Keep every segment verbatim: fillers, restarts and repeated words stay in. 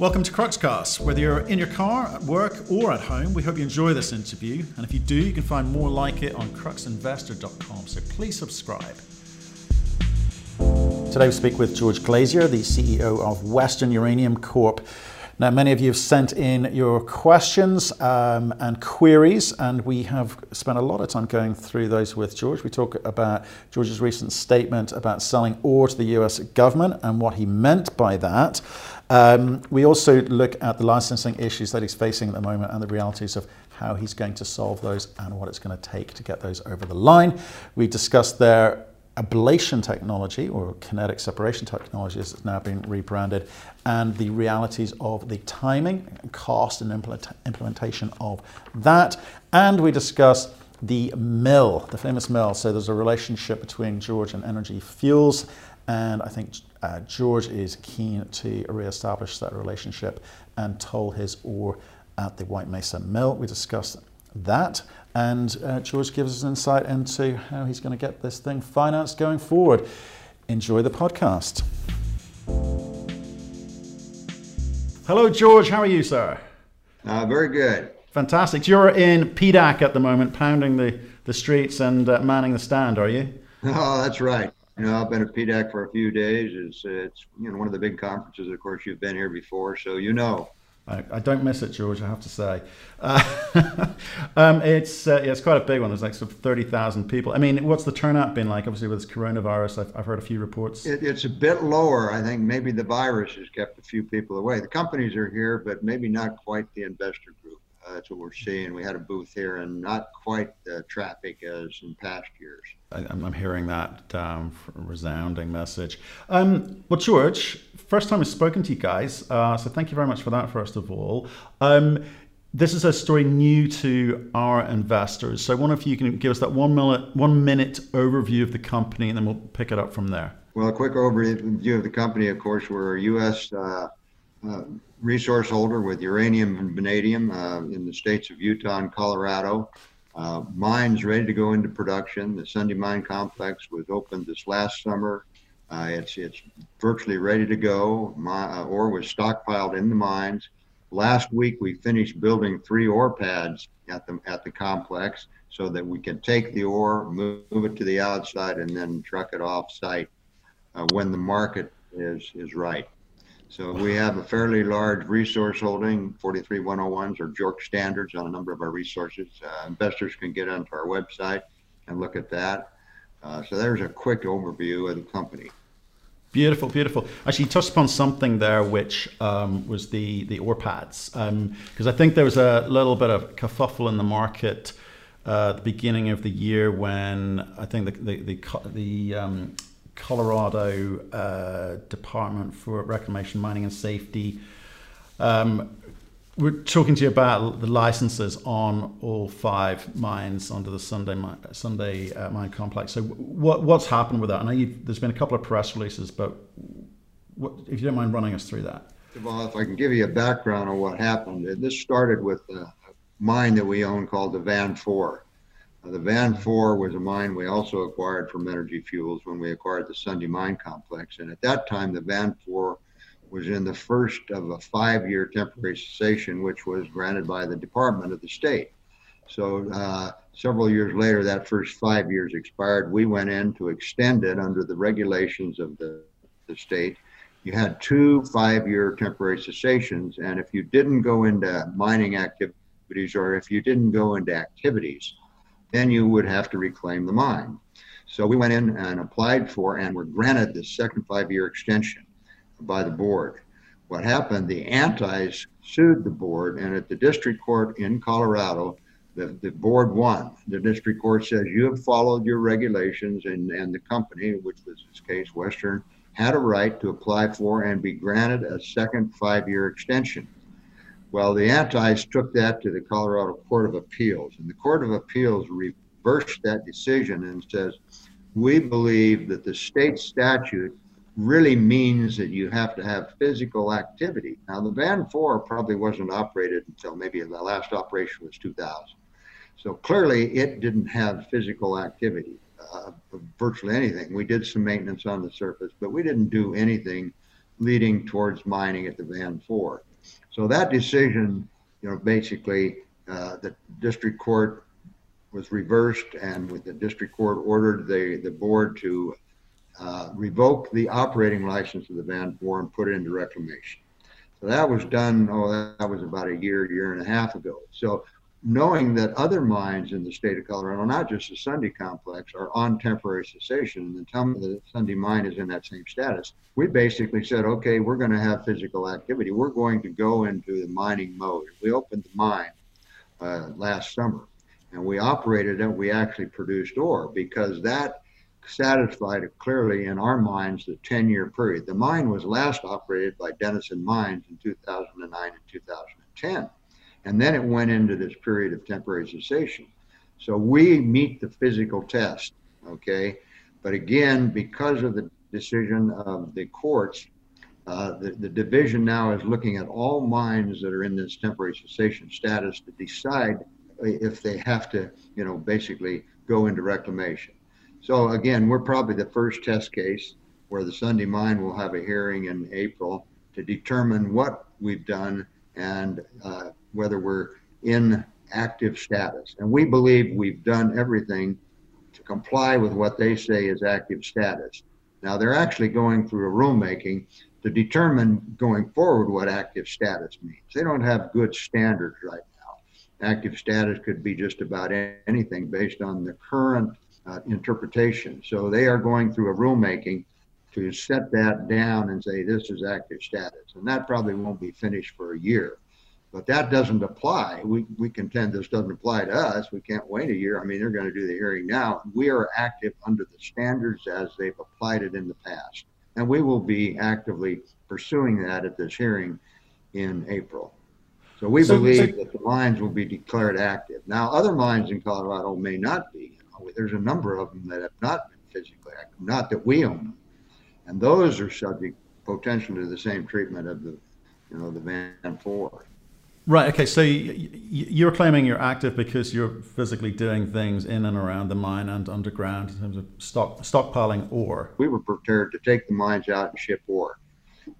Welcome to Cruxcast. Whether you're in your car, at work, or at home, we hope you enjoy this interview. And if you do, you can find more like it on crux investor dot com, so please subscribe. Today we speak with George Glazier, the C E O of Western Uranium Corp. Now, many of you have sent in your questions um, and queries, and we have spent a lot of time going through those with George. We talk about George's recent statement about selling ore to the U S government and what he meant by that. Um, we also look at the licensing issues that he's facing at the moment and the realities of how he's going to solve those and what it's going to take to get those over the line. We discussed their ablation technology, or kinetic separation technology as it's now been rebranded, and the realities of the timing, cost, and implement implementation of that. And we discuss the mill, the famous mill. So there's a relationship between George and Energy Fuels, and I think Uh, George is keen to re-establish that relationship and toll his ore at the White Mesa Mill. We discussed that, and uh, George gives us an insight into how he's going to get this thing financed going forward. Enjoy the podcast. Hello, George. How are you, sir? Uh, very good. Fantastic. You're in P D A C at the moment, pounding the, the streets and uh, manning the stand, are you? Oh, that's right. You know, I've been at P D A C for a few days. It's, it's you know, one of the big conferences. Of course, you've been here before, so you know. I, I don't miss it, George, I have to say. Uh, um, it's uh, yeah, it's quite a big one. There's like sort of thirty thousand people. I mean, what's the turnout been like? Obviously, with this coronavirus, I've, I've heard a few reports. It, it's a bit lower. I think maybe the virus has kept a few people away. The companies are here, but maybe not quite the investor group. Uh, that's what we're seeing. We had a booth here and not quite the traffic as in past years. I, I'm hearing that um, resounding message. Um, well, George, first time I've spoken to you guys, uh, so thank you very much for that, first of all. Um, this is a story new to our investors, so I wonder if you can give us that one minute, one minute overview of the company, and then we'll pick it up from there. Well, a quick overview of the company. Of course, we're a U S Uh, Uh, resource holder with uranium and vanadium uh, in the states of Utah and Colorado. Uh, mines ready to go into production. The Sunday Mine Complex was opened this last summer. Uh, it's it's virtually ready to go. My, uh, ore was stockpiled in the mines. Last week we finished building three ore pads at the at the complex so that we can take the ore, move, move it to the outside, and then truck it off site uh, when the market is is right. So we have a fairly large resource holding, forty-three one oh ones or JORC standards on a number of our resources. Uh, investors can get onto our website and look at that. Uh, so there's a quick overview of the company. Beautiful, beautiful. Actually, you touched upon something there, which um, was the, the ore pads, because um, I think there was a little bit of kerfuffle in the market uh, at the beginning of the year when I think the, the, the, the um, Colorado uh, Department for Reclamation, Mining and Safety. Um, we're talking to you about the licenses on all five mines under the Sunday mine, Sunday uh, Mine Complex. So what, what's happened with that? I know you've, there's been a couple of press releases, but what, if you don't mind running us through that. Well, if I can give you a background on what happened. This started with a mine that we own called the Van four. The Van four was a mine we also acquired from Energy Fuels when we acquired the Sunday Mine Complex. And at that time, the Van four was in the first of a five-year temporary cessation, which was granted by the Department of the State. So uh, several years later, that first five years expired. We went in to extend it under the regulations of the, the state. You had two five-year temporary cessations. And if you didn't go into mining activities or if you didn't go into activities, then you would have to reclaim the mine. So we went in and applied for and were granted this second five-year extension by the board. What happened, the antis sued the board, and at the district court in Colorado, the, the board won. The district court says, you have followed your regulations, and, and the company, which was this case, Western, had a right to apply for and be granted a second five-year extension. Well, the antis took that to the Colorado Court of Appeals, and the Court of Appeals reversed that decision and says, we believe that the state statute really means that you have to have physical activity. Now, the Van four probably wasn't operated until maybe the last operation was two thousand. So clearly it didn't have physical activity, uh, virtually anything. We did some maintenance on the surface, but we didn't do anything leading towards mining at the Van four. So that decision, you know, basically uh, the district court was reversed, and with the district court ordered the, the board to uh, revoke the operating license of the Van four and put it into reclamation. So that was done, oh, that was about a year, year and a half ago. So knowing that other mines in the state of Colorado, not just the Sunday complex, are on temporary cessation, and the time the Sunday mine is in that same status, we basically said, okay, we're going to have physical activity. We're going to go into the mining mode. We opened the mine uh, last summer, and we operated it. We actually produced ore because that satisfied clearly in our minds the ten-year period. The mine was last operated by Denison Mines in two thousand nine and two thousand ten. And then it went into this period of temporary cessation. So we meet the physical test, okay? But again, because of the decision of the courts, uh, the, the division now is looking at all mines that are in this temporary cessation status to decide if they have to, you know, basically go into reclamation. So again, we're probably the first test case where the Sunday mine will have a hearing in April to determine what we've done and uh, whether we're in active status. And we believe we've done everything to comply with what they say is active status. Now they're actually going through a rulemaking to determine going forward what active status means. They don't have good standards right now. Active status could be just about anything based on the current uh, interpretation. So they are going through a rulemaking to set that down and say this is active status. And that probably won't be finished for a year. But that doesn't apply. We, we contend this doesn't apply to us. We can't wait a year. I mean, they're going to do the hearing now. We are active under the standards as they've applied it in the past. And we will be actively pursuing that at this hearing in April. So we so, believe so, that the mines will be declared active. Now, other mines in Colorado may not be. You know, there's a number of them that have not been physically active, not that we own them. And those are subject potentially to the same treatment of the, you know, the Van four. Right. Okay. So you're claiming you're active because you're physically doing things in and around the mine and underground in terms of stock, stockpiling ore. We were prepared to take the mines out and ship ore.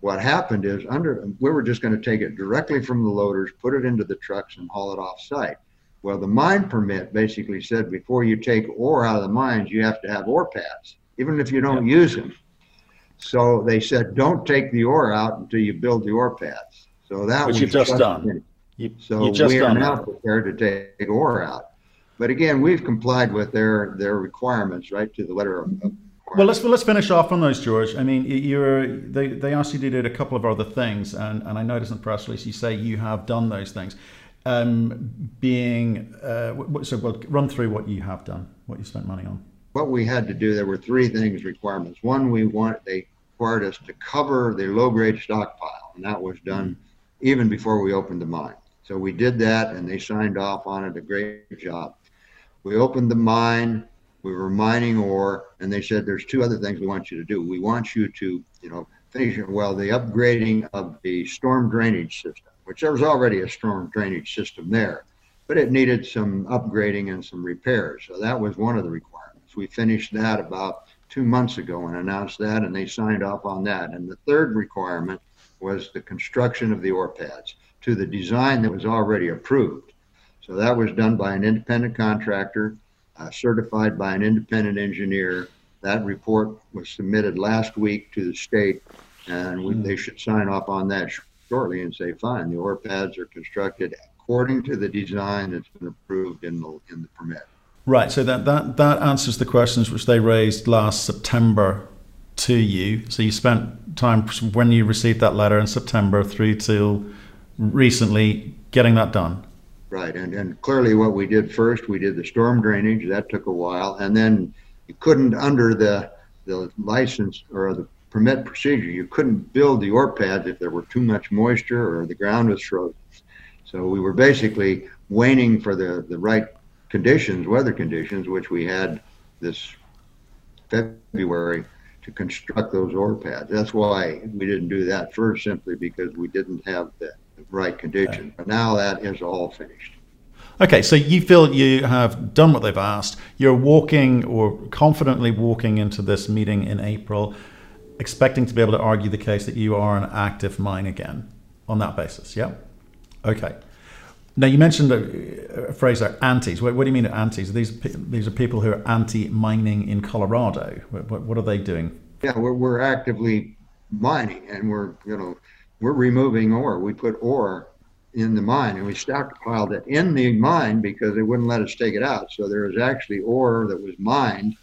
What happened is under we were just going to take it directly from the loaders, put it into the trucks, and haul it off site. Well, the mine permit basically said before you take ore out of the mines, you have to have ore pads, even if you don't yeah. use them. So they said, don't take the ore out until you build the ore pads. So that was just done. In. You, so we are now that. prepared to take ore out, but again, we've complied with their their requirements right to the letter of. Well, let's well, let's finish off on those, George. I mean, you're they they asked you to do a couple of other things, and and I noticed in the press release you say you have done those things. Um, being uh, so, well, run through what you have done, what you spent money on. What we had to do, there were three things requirements. One, we want they required us to cover the low grade stockpile, and that was done even before we opened the mine. So we did that, and they signed off on it, a great job. We opened the mine, we were mining ore, and they said, there's two other things we want you to do. We want you to, you know, finish it well, the upgrading of the storm drainage system, which there was already a storm drainage system there, but it needed some upgrading and some repairs. So that was one of the requirements. We finished that about two months ago and announced that, and they signed off on that. And the third requirement was the construction of the ore pads to the design that was already approved. So that was done by an independent contractor, uh, certified by an independent engineer. That report was submitted last week to the state, and we, they should sign off on that shortly and say, fine, the ore pads are constructed according to the design that's been approved in the, in the permit. Right, so that, that, that answers the questions which they raised last September to you. So you spent time when you received that letter in September through till recently getting that done. Right, and, and clearly what we did first, we did the storm drainage. That took a while, and then you couldn't, under the the license or the permit procedure, you couldn't build the ore pads if there were too much moisture or the ground was frozen. So we were basically waiting for the, the right conditions, weather conditions, which we had this February, to construct those ore pads. That's why we didn't do that first, simply because we didn't have the right condition. But now that is all finished. Okay, so you feel you have done what they've asked. You're walking or confidently walking into this meeting in April. expecting to be able to argue the case that you are an active mine again on that basis. Yeah. Okay. Now, you mentioned a, a phrase there, antis. What, what do you mean antis? These, these are people who are anti-mining in Colorado. What, what are they doing? Yeah, we're, we're actively mining, and we're, you know, we're removing ore. We put ore in the mine, and we stockpiled it in the mine because they wouldn't let us take it out. So there was actually ore that was mined,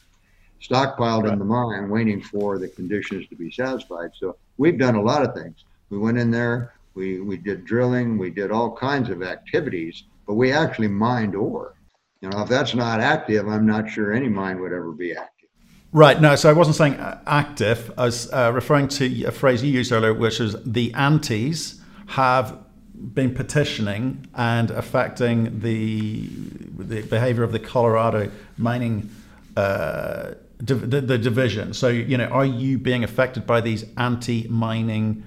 stockpiled right. in the mine, waiting for the conditions to be satisfied. So we've done a lot of things. We went in there. We, we did drilling, we did all kinds of activities, but we actually mined ore. You know, if that's not active, I'm not sure any mine would ever be active. Right, no, so I wasn't saying active. I was uh, referring to a phrase you used earlier, which is the antis have been petitioning and affecting the, the behavior of the Colorado mining uh, div the, the division. So, you know, are you being affected by these anti-mining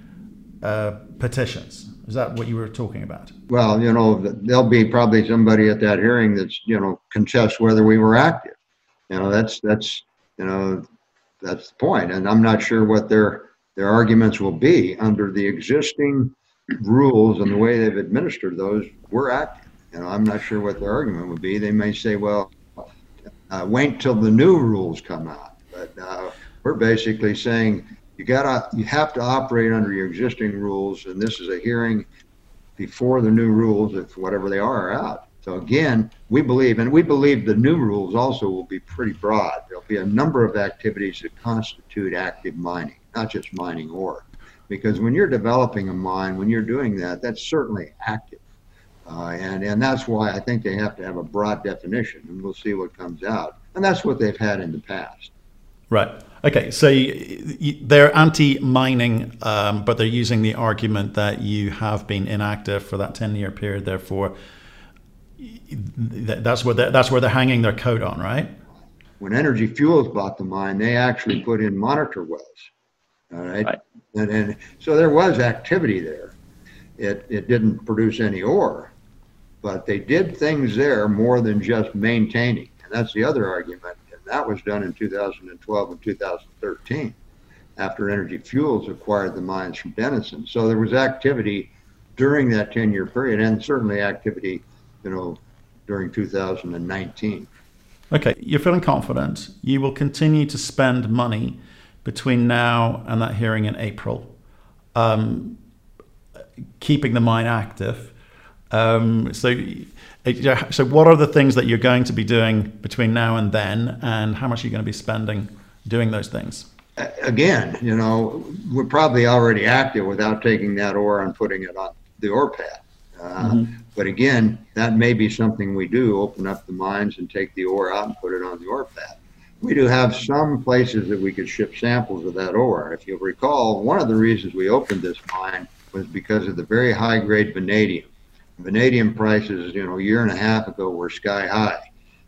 Uh, petitions? Is that what you were talking about? Well, you know, there'll be probably somebody at that hearing that's, you know, contests whether we were active. You know, that's, that's, you know, that's the point. And I'm not sure what their, their arguments will be under the existing rules and the way they've administered those. We're active. You know, I'm not sure what their argument would be. They may say, well, uh, wait till the new rules come out. But uh, we're basically saying, You gotta, you have to operate under your existing rules, and this is a hearing before the new rules, if whatever they are, are out. So again, we believe, and we believe the new rules also will be pretty broad. There'll be a number of activities that constitute active mining, not just mining ore. Because when you're developing a mine, when you're doing that, that's certainly active. Uh, and, and that's why I think they have to have a broad definition, and we'll see what comes out. And that's what they've had in the past. Right. Okay, so they're anti-mining, um, but they're using the argument that you have been inactive for that ten-year period. Therefore, that's where they're, that's where they're hanging their coat on, right? When Energy Fuels bought the mine, they actually put in monitor wells. All right, right. And, and so there was activity there. It it didn't produce any ore, but they did things there more than just maintaining, and that's the other argument. That was done in two thousand twelve and two thousand thirteen, after Energy Fuels acquired the mines from Denison. So there was activity during that ten-year period, and certainly activity, you know, during two thousand nineteen. Okay, you're feeling confident you will continue to spend money between now and that hearing in April, um, keeping the mine active. Um, so, so what are the things that you're going to be doing between now and then, and how much are you going to be spending doing those things? Again, you know, we're probably already active without taking that ore and putting it on the ore pad. Uh, mm-hmm. But again, that may be something we do, open up the mines and take the ore out and put it on the ore pad. We do have some places that we could ship samples of that ore. If you'll recall, one of the reasons we opened this mine was because of the very high-grade vanadium. Vanadium prices, you know, a year and a half ago were sky high.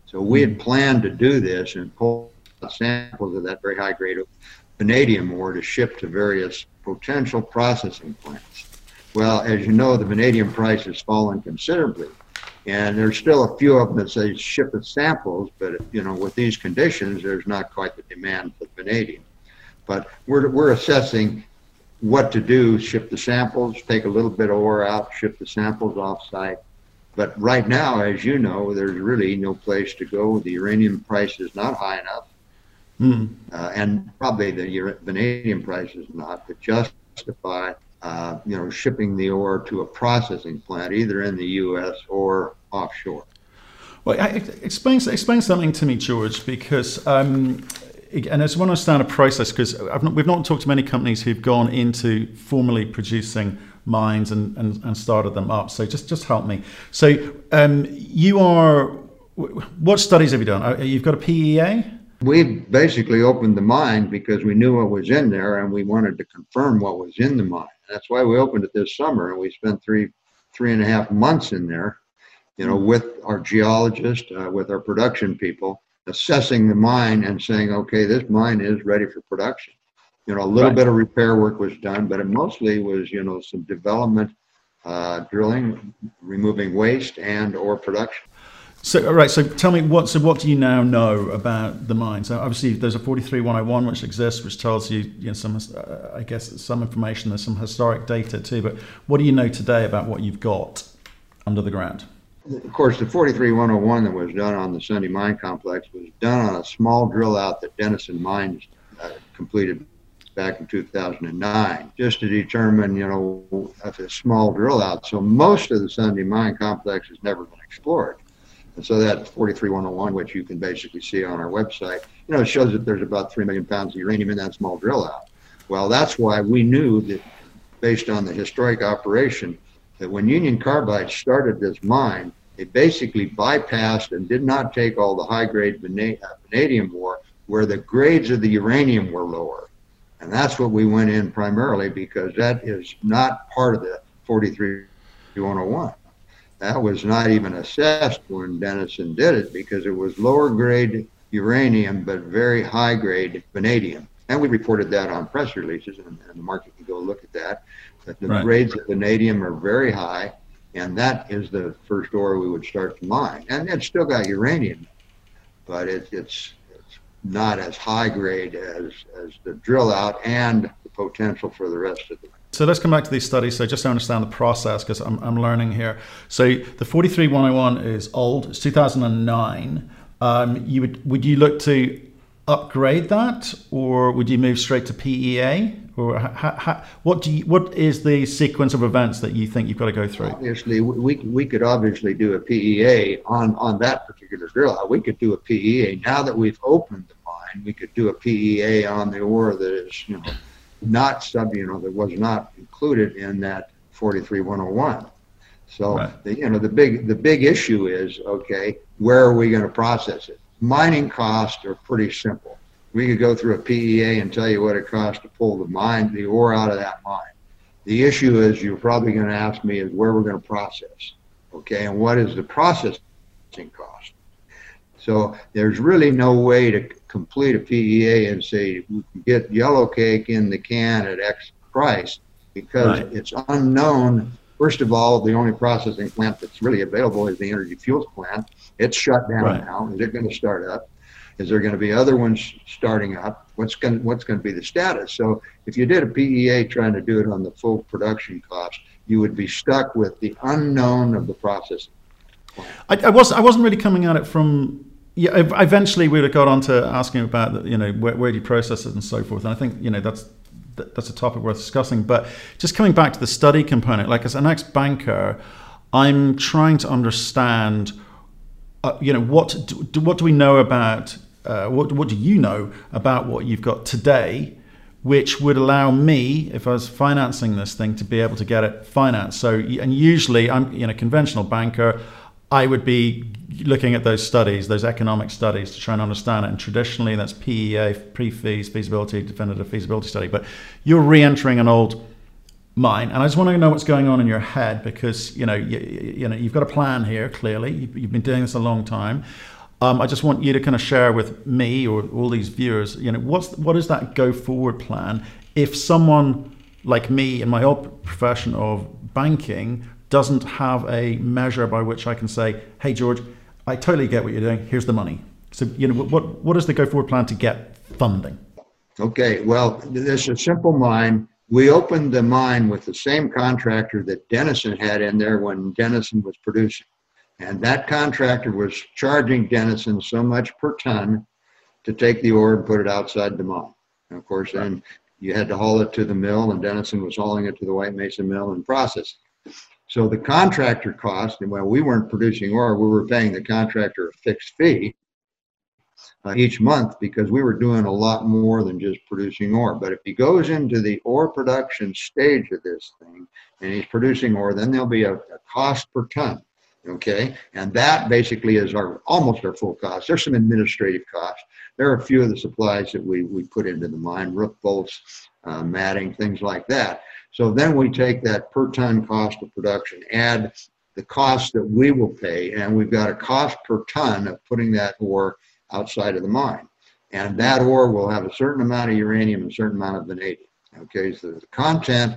So we had planned to do this and pull samples of that very high grade of vanadium ore to ship to various potential processing plants. Well, as you know, the vanadium price has fallen considerably. And there's still a few of them that say ship as samples, but, you know, with these conditions, there's not quite the demand for vanadium. But we're, we're assessing what to do, ship the samples, take a little bit of ore out, ship the samples off-site. But right now, as you know, there's really no place to go. The uranium price is not high enough, mm. uh, and probably the vanadium price is not, to justify, uh, you know, shipping the ore to a processing plant, either in the U S or offshore. Well, I, explain, explain something to me, George, because... Um, and I just want to understand a process, because I've not, we've not talked to many companies who've gone into formally producing mines and, and, and started them up. So just, just help me. So um, you are, what studies have you done? You've got a P E A? We basically opened the mine because we knew what was in there and we wanted to confirm what was in the mine. That's why we opened it this summer, and we spent three, three and a half months in there, you know, with our geologists, uh, with our production people, assessing the mine and saying, okay, this mine is ready for production. You know, a little right. bit of repair work was done, but it mostly was, you know, some development, uh, drilling, removing waste, and or production. So, all right, so tell me, what, so what do you now know about the mine? So obviously there's a forty-three one oh one which exists, which tells you, you know, some, uh, I guess, some information, there's some historic data too, but what do you know today about what you've got under the ground? Of course, the forty-three one oh one that was done on the Sunday Mine Complex was done on a small drill out that Denison Mines uh, completed back in two thousand nine, just to determine, you know, that's a small drill out. So most of the Sunday Mine Complex has never been explored. And so that forty-three one oh one, which you can basically see on our website, you know, it shows that there's about three million pounds of uranium in that small drill out. Well, that's why we knew that, based on the historic operation, that when Union Carbide started this mine, it basically bypassed and did not take all the high-grade vanadium ore where the grades of the uranium were lower. And that's what we went in primarily, because that is not part of the forty-three one oh one. That was not even assessed when Denison did it, because it was lower grade uranium, but very high grade vanadium. And we reported that on press releases, and, and the market can go look at that. But the right. grades of vanadium are very high, and that is the first ore we would start to mine. And it's still got uranium, but it, it's, it's not as high grade as, as the drill out and the potential for the rest of the. So let's come back to these studies. So just to understand the process, because I'm, I'm learning here. So the forty-three one oh one is old. It's two thousand nine. Um, you would would you look to upgrade that, or would you move straight to P E A, or ha, ha, what do you, what is the sequence of events that you think you've got to go through? Obviously, we we could obviously do a P E A on on that particular drill out. We could do a P E A now that we've opened the mine. We could do a P E A on the ore that is, you know, not sub, you know, that was not included in that forty-three one oh one. So right. the, you know, the big the big issue is, okay, where are we going to process it? Mining costs are pretty simple. We could go through a P E A and tell you what it costs to pull the mine, the ore out of that mine. The issue is, you're probably going to ask me, is where we're going to process, okay, and what is the processing cost? So there's really no way to complete a P E A and say we can get yellow cake in the can at X price, because right. it's unknown. First of all, the only processing plant that's really available is the Energy Fuels plant. It's shut down right. now. Is it going to start up? Is there going to be other ones starting up? What's going to, what's going to be the status? So if you did a P E A trying to do it on the full production cost, you would be stuck with the unknown of the processing plant. I, I was I wasn't really coming at it from. Yeah, eventually we would have got on to asking about, you know, where, where do you process it and so forth. And I think, you know, that's that's a topic worth discussing. But just coming back to the study component, like as an ex-banker, I'm trying to understand, uh, you know, what do, what do we know about, uh, what what do you know about what you've got today, which would allow me, if I was financing this thing, to be able to get it financed. So, and usually I'm, you know, conventional banker, I would be looking at those studies, those economic studies, to try and understand it. And traditionally, that's P E A, pre-feas, feasibility, definitive feasibility study. But you're re-entering an old mine, and I just want to know what's going on in your head, because, you know, you, you know, you've got a plan here. Clearly, you've been doing this a long time. Um, I just want you to kind of share with me or all these viewers, you know, what's what is that go forward plan if someone like me in my old profession of banking doesn't have a measure by which I can say, hey, George, I totally get what you're doing. Here's the money. So, you know, what, what is the go forward plan to get funding? Okay, well, there's a simple mine. We opened the mine with the same contractor that Denison had in there when Denison was producing. And that contractor was charging Denison so much per ton to take the ore and put it outside the mine. And of course, then you had to haul it to the mill, and Denison was hauling it to the White Mesa Mill and processing. So the contractor cost, and while we weren't producing ore, we were paying the contractor a fixed fee uh, each month, because we were doing a lot more than just producing ore. But if he goes into the ore production stage of this thing and he's producing ore, then there'll be a, a cost per ton, okay? And that basically is our almost our full cost. There's some administrative costs. There are a few of the supplies that we, we put into the mine, roof bolts, uh, matting, things like that. So then we take that per ton cost of production, add the cost that we will pay, and we've got a cost per ton of putting that ore outside of the mine. And that ore will have a certain amount of uranium and a certain amount of vanadium. Okay, so the content,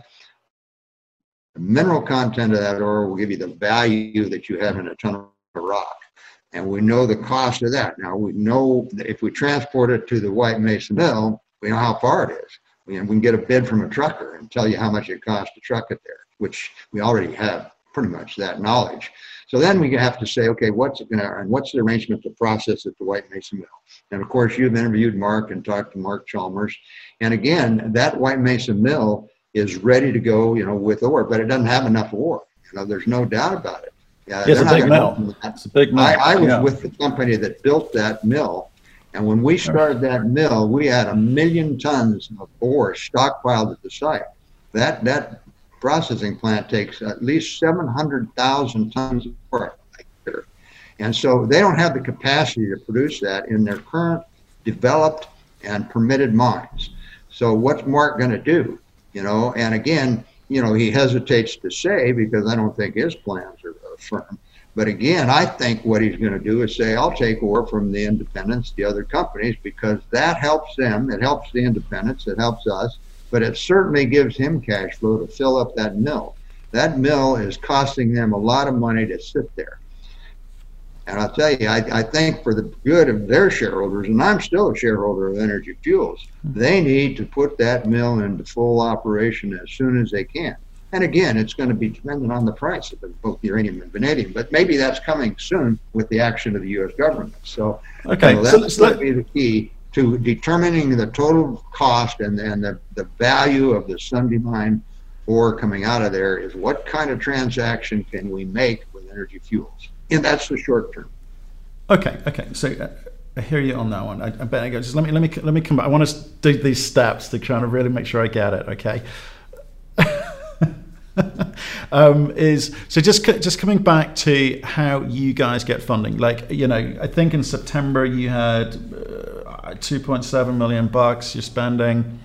the mineral content of that ore will give you the value that you have in a ton of rock. and we know the cost of that. Now, we know that if we transport it to the White Mesa Mill, we know how far it is. We can get a bid from a trucker and tell you how much it costs to truck it there, which we already have pretty much that knowledge. So then we have to say, okay, what's it going to, and what's the arrangement to process at the White Mesa Mill? And of course, you've interviewed Mark and talked to Mark Chalmers. And again, that White Mesa Mill is ready to go, you know, with ore, but it doesn't have enough ore. You know, there's no doubt about it. Yeah, it's a big mill. It's a big mill. I, I was yeah. with the company that built that mill, and when we started that mill, we had a million tons of ore stockpiled at the site. That that processing plant takes at least seven hundred thousand tons of ore a year, and so they don't have the capacity to produce that in their current developed and permitted mines. So what's Mark going to do? You know, and again, you know, he hesitates to say because I don't think his plans are firm. But again, I think what he's going to do is say, I'll take ore from the independents, the other companies, because that helps them. It helps the independents. It helps us. But it certainly gives him cash flow to fill up that mill. That mill is costing them a lot of money to sit there. And I'll tell you, I, I think for the good of their shareholders, and I'm still a shareholder of Energy Fuels, they need to put that mill into full operation as soon as they can. And again, it's going to be dependent on the price of both uranium and vanadium, but maybe that's coming soon with the action of the U S government. So, okay, you know, that's so going to be the key to determining the total cost and, and the, the value of the Sunday Mine ore coming out of there is what kind of transaction can we make with Energy Fuels? And that's the short term. Okay, okay. So uh, I hear you on that one. I, I bet I go, just let me, let me, let me come back. I want to do these steps to try to really make sure I get it, okay? um is so just just coming back to how you guys get funding, like, you know, I think in September you had uh, two point seven million bucks you're spending,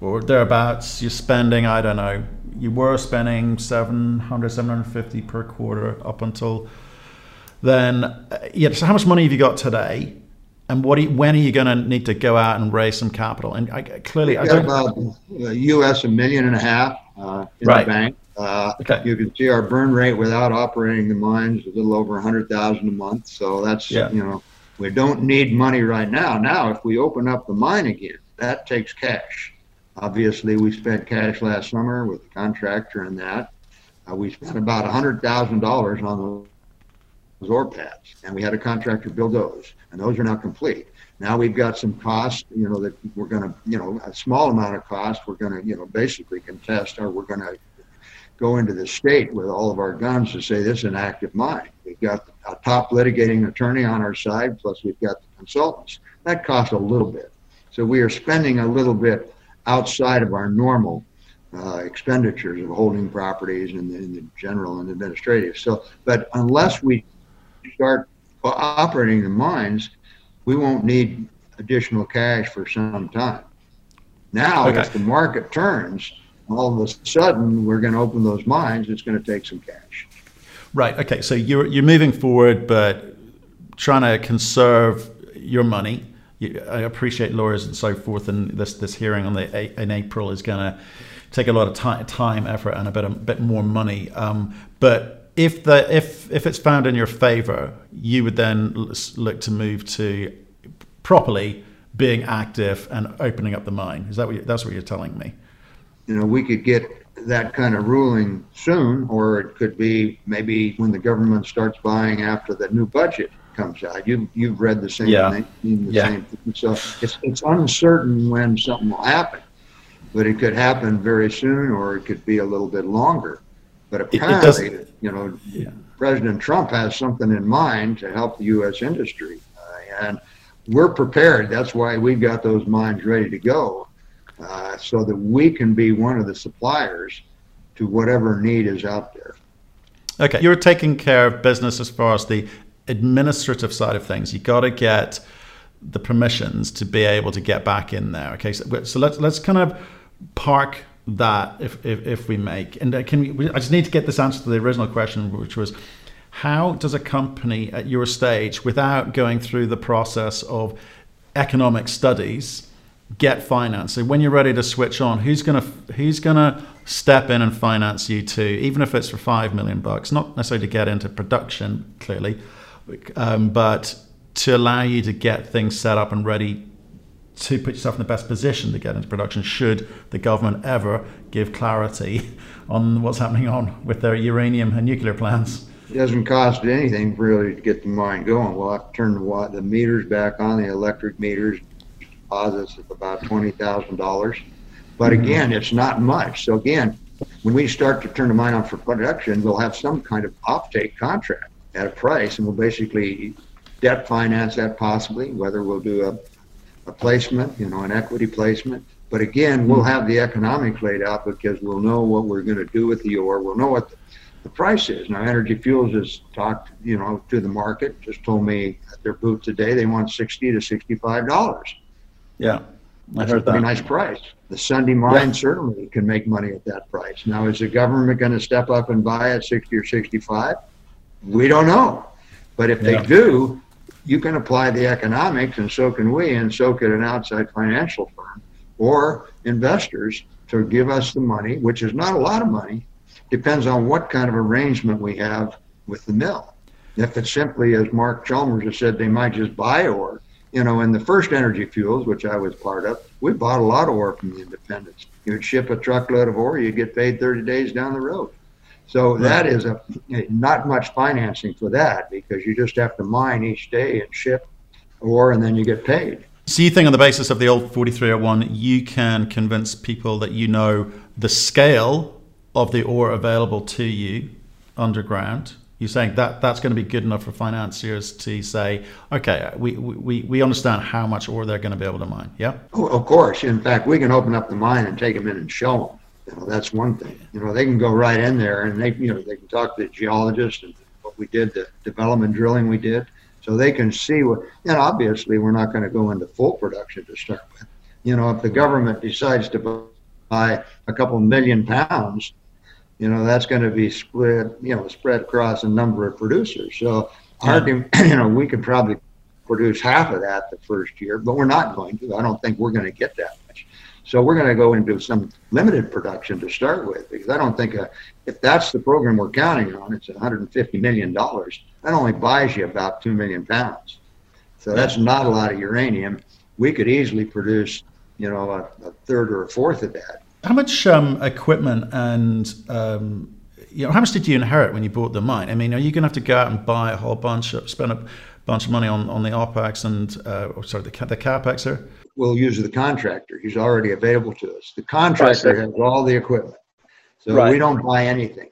or thereabouts you're spending. I don't know, you were spending seven hundred, seven fifty per quarter up until then. Uh, yeah, so how much money have you got today, and what do you, when are you going to need to go out and raise some capital? And I clearly I don't about U S a million and a half Uh, in right. the bank. Uh, okay. You can see our burn rate without operating the mines, a little over one hundred thousand a month. So that's, yeah. you know, we don't need money right now. Now, if we open up the mine again, that takes cash. Obviously, we spent cash last summer with the contractor and that. Uh, we spent about one hundred thousand dollars on those ore pads, and we had a contractor build those, and those are now complete. Now we've got some costs, you know, that we're going to, you know, a small amount of cost we're going to, you know, basically contest, or we're going to go into the state with all of our guns to say this is an active mine. We've got a top litigating attorney on our side, plus we've got the consultants. That costs a little bit. So we are spending a little bit outside of our normal uh, expenditures of holding properties and in the general and administrative. So, but unless we start operating the mines, we won't need additional cash for some time. Now, okay. if the market turns, all of a sudden we're going to open those mines. It's going to take some cash. Right. Okay. So you're you're moving forward, but trying to conserve your money. You, I appreciate lawyers and so forth, and this this hearing on the in April is going to take a lot of time, time, effort, and a bit a bit more money. Um, but. If the if if it's found in your favor, you would then look to move to properly being active and opening up the mine. Is that what you, that's what you're telling me? You know, we could get that kind of ruling soon, or it could be maybe when the government starts buying after the new budget comes out. You you've read the same yeah. thing. The yeah. same thing. So it's it's uncertain when something will happen, but it could happen very soon, or it could be a little bit longer. But apparently, it, it you know, yeah. President Trump has something in mind to help the U S industry, uh, and we're prepared. That's why we've got those mines ready to go, uh, so that we can be one of the suppliers to whatever need is out there. Okay, you're taking care of business as far as the administrative side of things. You got to get the permissions to be able to get back in there. Okay, so, so let's let's kind of park that if, if if we make and can we I just need to get this answer to the original question, which was, how does a company at your stage, without going through the process of economic studies, get finance? So when you're ready to switch on, who's gonna who's gonna step in and finance you too, even if it's for five million bucks, not necessarily to get into production clearly, um, but to allow you to get things set up and ready to put yourself in the best position to get into production should the government ever give clarity on what's happening on with their uranium and nuclear plants. It doesn't cost anything really to get the mine going. We'll have to turn the, the meters back on, the electric meters, deposits of about twenty thousand dollars. But again, it's not much. So again, when we start to turn the mine on for production, we'll have some kind of offtake contract at a price, and we'll basically debt finance that possibly, whether we'll do a a placement, you know, an equity placement. But again, we'll have the economics laid out because we'll know what we're going to do with the ore. We'll know what the, the price is. Now, Energy Fuels has talked, you know, to the market, just told me at their booth today they want sixty to sixty-five dollars. Yeah, I heard that. That's a pretty nice price. The Sunday Mine yeah. certainly can make money at that price. Now, is the government going to step up and buy at sixty or sixty-five? We don't know. But if yeah. they do, you can apply the economics, and so can we, and so can an outside financial firm or investors to give us the money, which is not a lot of money. Depends on what kind of arrangement we have with the mill. If it's simply, as Mark Chalmers has said, they might just buy ore. You know, in the first Energy Fuels, which I was part of, we bought a lot of ore from the independents. You would ship a truckload of ore, you'd get paid thirty days down the road. So that is a not much financing for that, because you just have to mine each day and ship ore, and then you get paid. So you think on the basis of the old forty-three oh one, you can convince people that you know the scale of the ore available to you underground. You're saying that that's going to be good enough for financiers to say, okay, we we, we understand how much ore they're going to be able to mine. Yeah? Oh, of course. In fact, we can open up the mine and take them in and show them. You know, that's one thing. You know, they can go right in there, and they, you know, they can talk to the geologist and what we did, the development drilling we did, so they can see what. And obviously, we're not going to go into full production to start with. You know, if the government decides to buy a couple million pounds, you know, that's going to be split, you know, spread across a number of producers. So, yeah. our, you know, we could probably produce half of that the first year, but we're not going to. I don't think we're going to get that much. So we're going to go into some limited production to start with, because I don't think a, if that's the program we're counting on, it's one hundred fifty million dollars. That only buys you about two million pounds. So that's not a lot of uranium. We could easily produce, you know, a, a third or a fourth of that. How much um, equipment and, um, you know, how much did you inherit when you bought the mine? I mean, are you going to have to go out and buy a whole bunch of, spend a bunch of money on, on the OPEX and, uh, or sorry, the, the CAPEX there? We'll use the contractor. He's already available to us. The contractor has all the equipment. So right. we don't buy anything.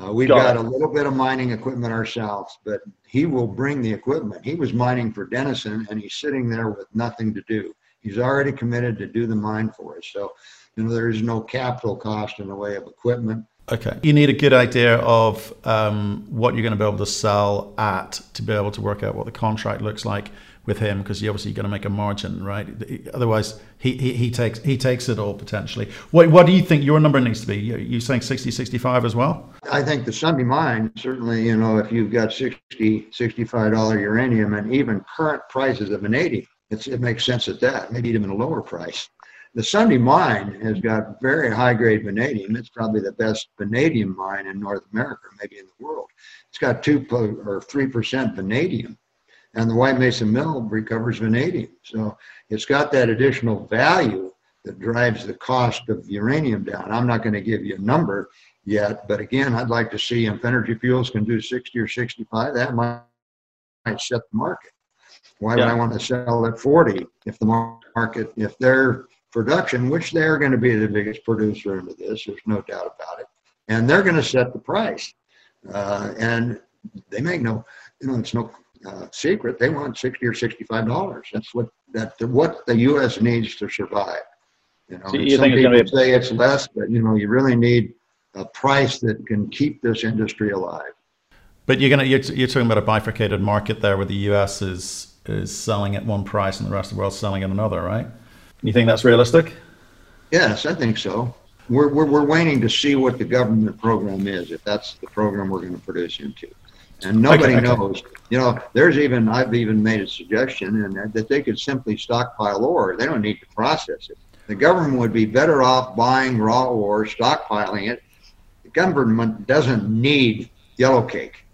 Uh, we've got, got a little bit of mining equipment ourselves, but he will bring the equipment. He was mining for Denison, and he's sitting there with nothing to do. He's already committed to do the mine for us. So, you know, there is no capital cost in the way of equipment. Okay. You need a good idea of um, what you're going to be able to sell at to be able to work out what the contract looks like with him, because you obviously got to make a margin, right? Otherwise, he, he he takes he takes it all potentially. What what do you think your number needs to be? You're saying sixty, sixty-five as well? I think the Sunday Mine certainly, you know, if you've got sixty, sixty-five dollar uranium and even current prices of vanadium, it's it makes sense at that. Maybe even a lower price. The Sunday Mine has got very high grade vanadium. It's probably the best vanadium mine in North America, maybe in the world. It's got two or three percent vanadium. And the White Mesa Mill recovers vanadium. So it's got that additional value that drives the cost of uranium down. I'm not going to give you a number yet, but again, I'd like to see if Energy Fuels can do sixty or sixty-five, that might, might set the market. Why yeah. would I want to sell at forty if the market, if their production, which they're going to be the biggest producer into this, there's no doubt about it, and they're going to set the price. Uh, and they make no, you know, it's no, Uh, secret, they want sixty or sixty-five dollars. That's what that what the U S needs to survive. You know, so you some people it's be- say it's less, but you know, you really need a price that can keep this industry alive. But you're gonna you're, you're talking about a bifurcated market there, where the U S is is selling at one price and the rest of the world's selling at another, right? You think that's realistic? Yes, I think so. We're we're, we're waiting to see what the government program is, if that's the program we're going to produce into. And nobody okay, okay. knows, you know, there's even, I've even made a suggestion and that, that they could simply stockpile ore. They don't need to process it. The government would be better off buying raw ore, stockpiling it. The government doesn't need yellow cake.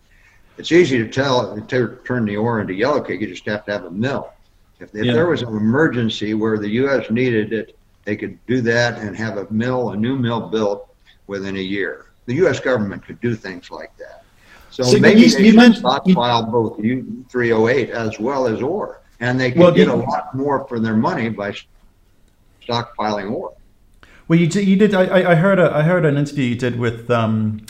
It's easy to tell if you turn the ore into yellow cake. You just have to have a mill. If, if yeah. there was an emergency where the U S needed it, they could do that and have a mill, a new mill built within a year. The U S government could do things like that. So, so maybe you, they you should stockpile both U three oh eight as well as ore. And they could well, get you, a lot more for their money by stockpiling ore. Well, you did. You did I, I heard. A, I heard an interview you did with um,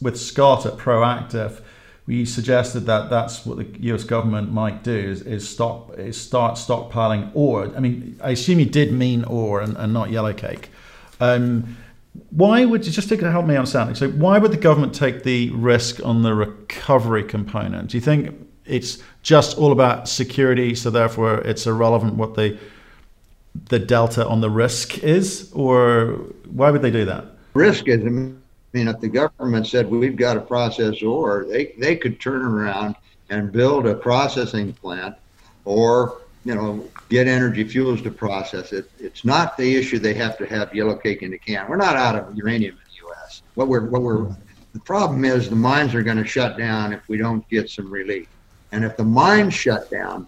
with Scott at Proactive. We suggested that that's what the U S government might do: is, is stop, is start stockpiling ore. I mean, I assume you did mean ore and, and not yellow cake. Um, why would you just to help me understand? So, why would the government take the risk on the recovery component? Do you think it's just all about security, so therefore it's irrelevant what the the delta on the risk is, or why would they do that? Risk is. I mean, if the government said, well, we've got to process ore, they, they could turn around and build a processing plant or, you know, get Energy Fuels to process it. It's not the issue they have to have yellow cake in the can. We're not out of uranium in the U S. What we're, what we're, the problem is the mines are going to shut down if we don't get some relief. And if the mines shut down,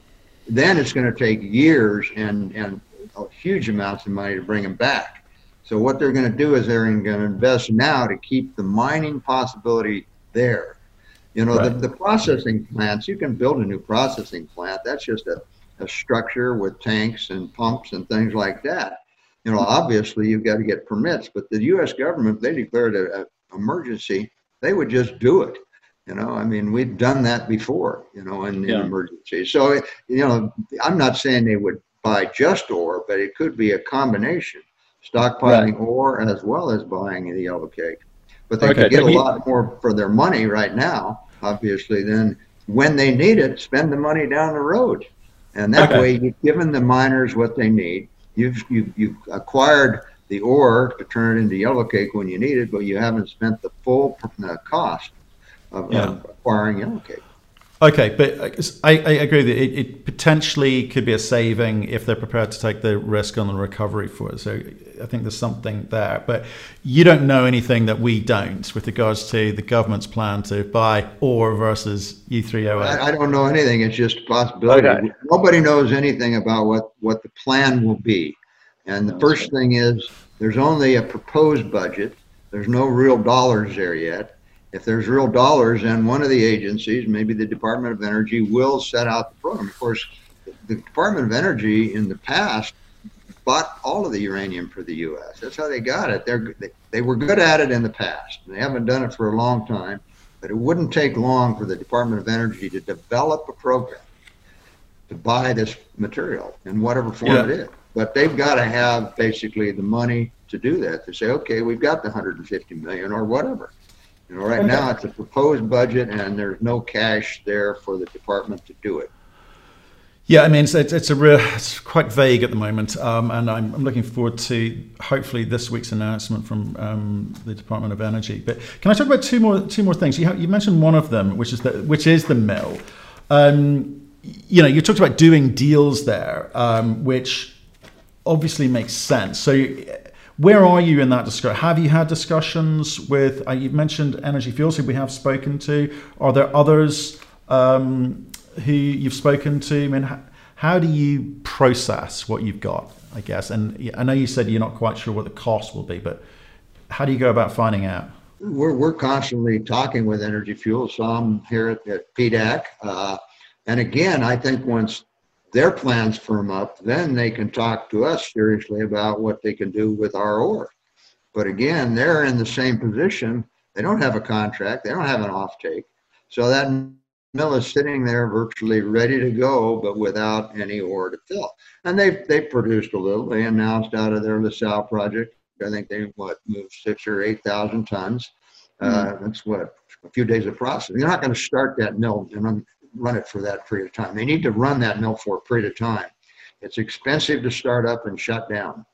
then it's going to take years and, and huge amounts of money to bring them back. So what they're going to do is they're going to invest now to keep the mining possibility there. You know, right. the, the processing plants, you can build a new processing plant. That's just a, a structure with tanks and pumps and things like that. You know, obviously, you've got to get permits. But the U S government, they declared an emergency. They would just do it. You know, I mean, we've done that before, you know, in, yeah. in emergencies. So, you know, I'm not saying they would buy just ore, but it could be a combination. Stockpiling right. ore as well as buying the yellow cake, but they okay, could get a you, lot more for their money right now. Obviously, then when they need it, spend the money down the road, and that okay. way you've given the miners what they need. You've you've you've acquired the ore to turn it into yellow cake when you need it, but you haven't spent the full cost of, yeah. of acquiring yellow cake. Okay, but I, I agree that it, it potentially could be a saving if they're prepared to take the risk on the recovery for it. So I think there's something there. But you don't know anything that we don't with regards to the government's plan to buy ore versus U three oh eight. I, I don't know anything. It's just a possibility. Okay. Nobody knows anything about what, what the plan will be. And the okay. first thing is there's only a proposed budget. There's no real dollars there yet. If there's real dollars, then one of the agencies, maybe the Department of Energy, will set out the program. Of course, the Department of Energy in the past bought all of the uranium for the U S. That's how they got it. They're, they, they were good at it in the past. They haven't done it for a long time, but it wouldn't take long for the Department of Energy to develop a program to buy this material in whatever form yeah. it is. But they've got to have basically the money to do that, to say, okay, we've got the one hundred fifty million dollars or whatever. You know, right now it's a proposed budget and there's no cash there for the department to do it. Yeah, I mean, it's, it's, it's a real, it's quite vague at the moment. Um, and I'm, I'm looking forward to hopefully this week's announcement from um, the Department of Energy. But can I talk about two more two more things? You, have, you mentioned one of them, which is the, which is the mill. Um, you know, you talked about doing deals there, um, which obviously makes sense. So you, where are you in that discussion? Have you had discussions with, uh, you've mentioned Energy Fuels, who we have spoken to. Are there others um, who you've spoken to? I mean, how, how do you process what you've got, I guess? And I know you said you're not quite sure what the cost will be, but how do you go about finding out? We're, we're constantly talking with Energy Fuels, some here at, at P D A C. Uh, and again, I think once their plans firm up, then they can talk to us seriously about what they can do with our ore. But again, they're in the same position. They don't have a contract. They don't have an offtake. So that mill is sitting there virtually ready to go, but without any ore to fill. And they've, they've produced a little. They announced out of their LaSalle project, I think they, what, moved six or eight thousand tons. Mm-hmm. Uh, that's what, a few days of processing. You're not going to start that mill and run it for that period of time. They need to run that mill for a period of time. It's expensive to start up and shut down.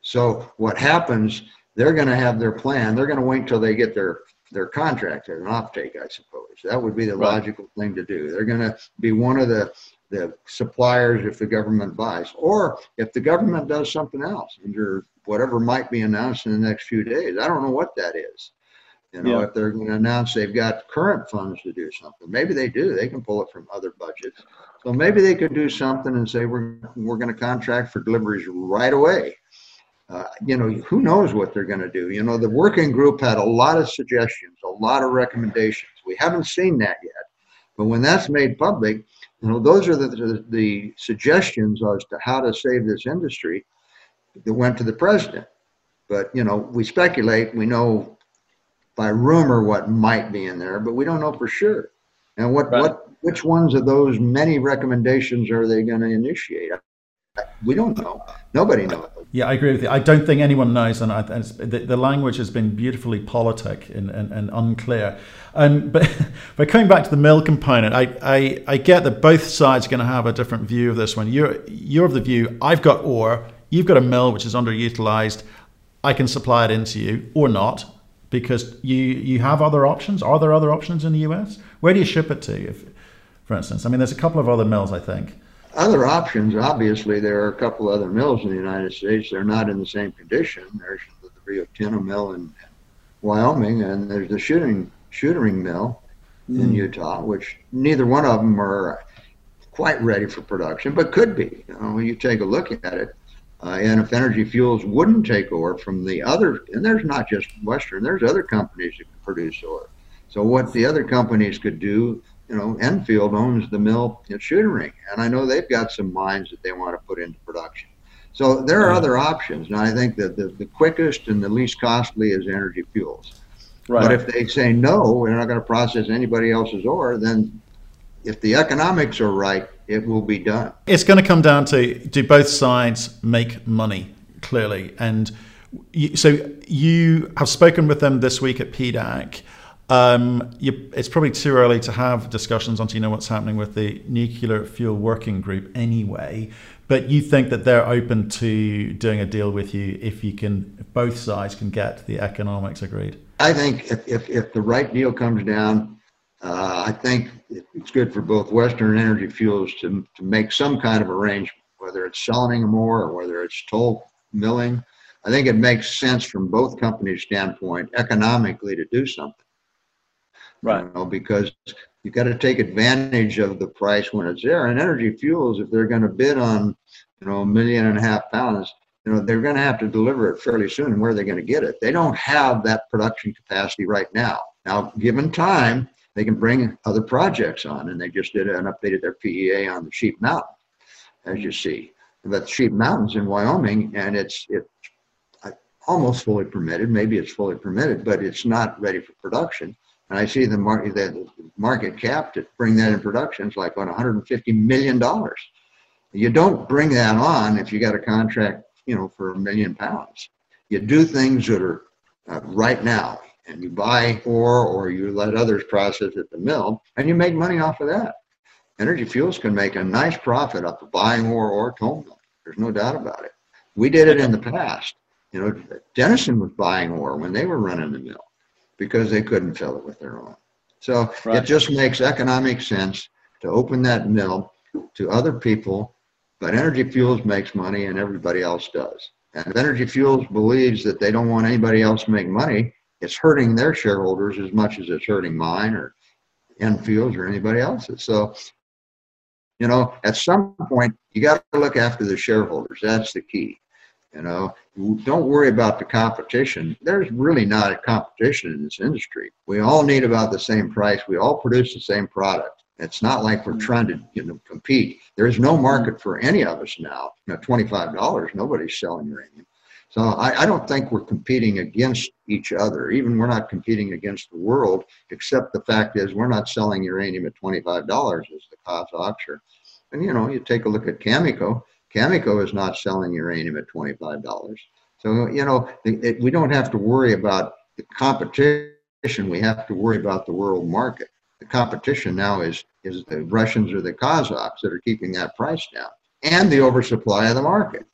So what happens, they're going to have their plan. They're going to wait till they get their, their contract as an offtake, I suppose. That would be the right. logical thing to do. They're going to be one of the, the suppliers if the government buys, or if the government does something else under whatever might be announced in the next few days. I don't know what that is. You know, yeah. if they're going to announce they've got current funds to do something, maybe they do. They can pull it from other budgets. So maybe they could do something and say, we're, we're going to contract for deliveries right away. Uh, you know, who knows what they're going to do? You know, the working group had a lot of suggestions, a lot of recommendations. We haven't seen that yet. But when that's made public, you know, those are the, the, the suggestions as to how to save this industry that went to the president. But, you know, we speculate, we know by rumor what might be in there, but we don't know for sure. And what, right. what which ones of those many recommendations are they going to initiate? We don't know. Nobody knows. Yeah, I agree with you. I don't think anyone knows, and, I, and the, the language has been beautifully politic and, and, and unclear. And but but coming back to the mill component, I, I, I get that both sides are going to have a different view of this one. You're you're of the view I've got ore, you've got a mill which is underutilized. I can supply it into you or not, because you you have other options. Are there other options in the U S? Where do you ship it to? If, for instance, I mean, there's a couple of other mills, I think. Other options, obviously, there are a couple other mills in the United States. They're not in the same condition. There's the Rio Tinto mill in Wyoming, and there's the Shootaring, Shootaring mill mm. in Utah, which neither one of them are quite ready for production, but could be. You know, when you take a look at it, uh, and if Energy Fuels wouldn't take ore from the other, and there's not just Western, there's other companies that produce ore. So what the other companies could do, you know, Enfield owns the mill at Shootaring, and I know they've got some mines that they want to put into production. So there are other options, and I think that the, the quickest and the least costly is Energy Fuels. Right. But if they say no, we're not going to process anybody else's ore, then if the economics are right, it will be done. It's going to come down to, do both sides make money, clearly? And you, so you have spoken with them this week at P D A C. Um, you, it's probably too early to have discussions until you know what's happening with the Nuclear Fuel Working Group anyway, but you think that they're open to doing a deal with you if you can, if both sides can get the economics agreed? I think if, if, if the right deal comes down, uh, I think it's good for both Western Energy Fuels to, to make some kind of arrangement, whether it's selling them more or whether it's toll milling. I think it makes sense from both companies' standpoint economically to do something. Right, you know, because you got to take advantage of the price when it's there. And Energy Fuels, if they're going to bid on, you know, a million and a half pounds, you know, they're going to have to deliver it fairly soon. And where are they going to get it? They don't have that production capacity right now. Now, given time, they can bring other projects on, and they just did and updated their P E A on the Sheep Mountain, as you see. But Sheep Mountain's in Wyoming, and it's it's almost fully permitted. Maybe it's fully permitted, but it's not ready for production. And I see the market, the market cap to bring that in production is like on one hundred fifty million dollars. You don't bring that on if you got a contract, you know, for a million pounds. You do things that are uh, right now, and you buy ore or you let others process at the mill, and you make money off of that. Energy Fuels can make a nice profit off of buying ore or toll mill. There's no doubt about it. We did it in the past. You know, Denison was buying ore when they were running the mill, because they couldn't fill it with their own. So right. It just makes economic sense to open that mill to other people, but Energy Fuels makes money and everybody else does. And if Energy Fuels believes that they don't want anybody else to make money, it's hurting their shareholders as much as it's hurting mine or Enfield's or anybody else's. So, you know, at some point, you got to look after the shareholders. That's the key. You know, don't worry about the competition. There's really not a competition in this industry. We all need about the same price. We all produce the same product. It's not like we're trying to, you know, compete. There is no market for any of us now. You know, twenty-five dollars, nobody's selling uranium. So I, I don't think we're competing against each other. Even we're not competing against the world, except the fact is we're not selling uranium at twenty-five dollars as the cost auction. And, you know, you take a look at Cameco. Cameco is not selling uranium at twenty-five dollars. So, you know, it, it, we don't have to worry about the competition. We have to worry about the world market. The competition now is, is the Russians or the Kazakhs that are keeping that price down, and the oversupply of the market.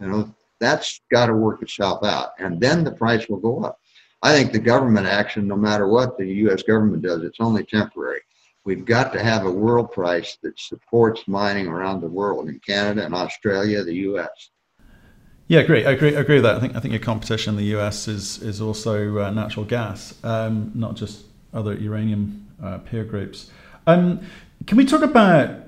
You know, that's got to work itself out, and then the price will go up. I think the government action, no matter what the U S government does, it's only temporary. We've got to have a world price that supports mining around the world, in Canada and Australia, the U S Yeah, agree. I agree. I agree with that. I think I think your competition in the U S is is also uh, natural gas, um, not just other uranium uh, peer groups. Um, can we talk about?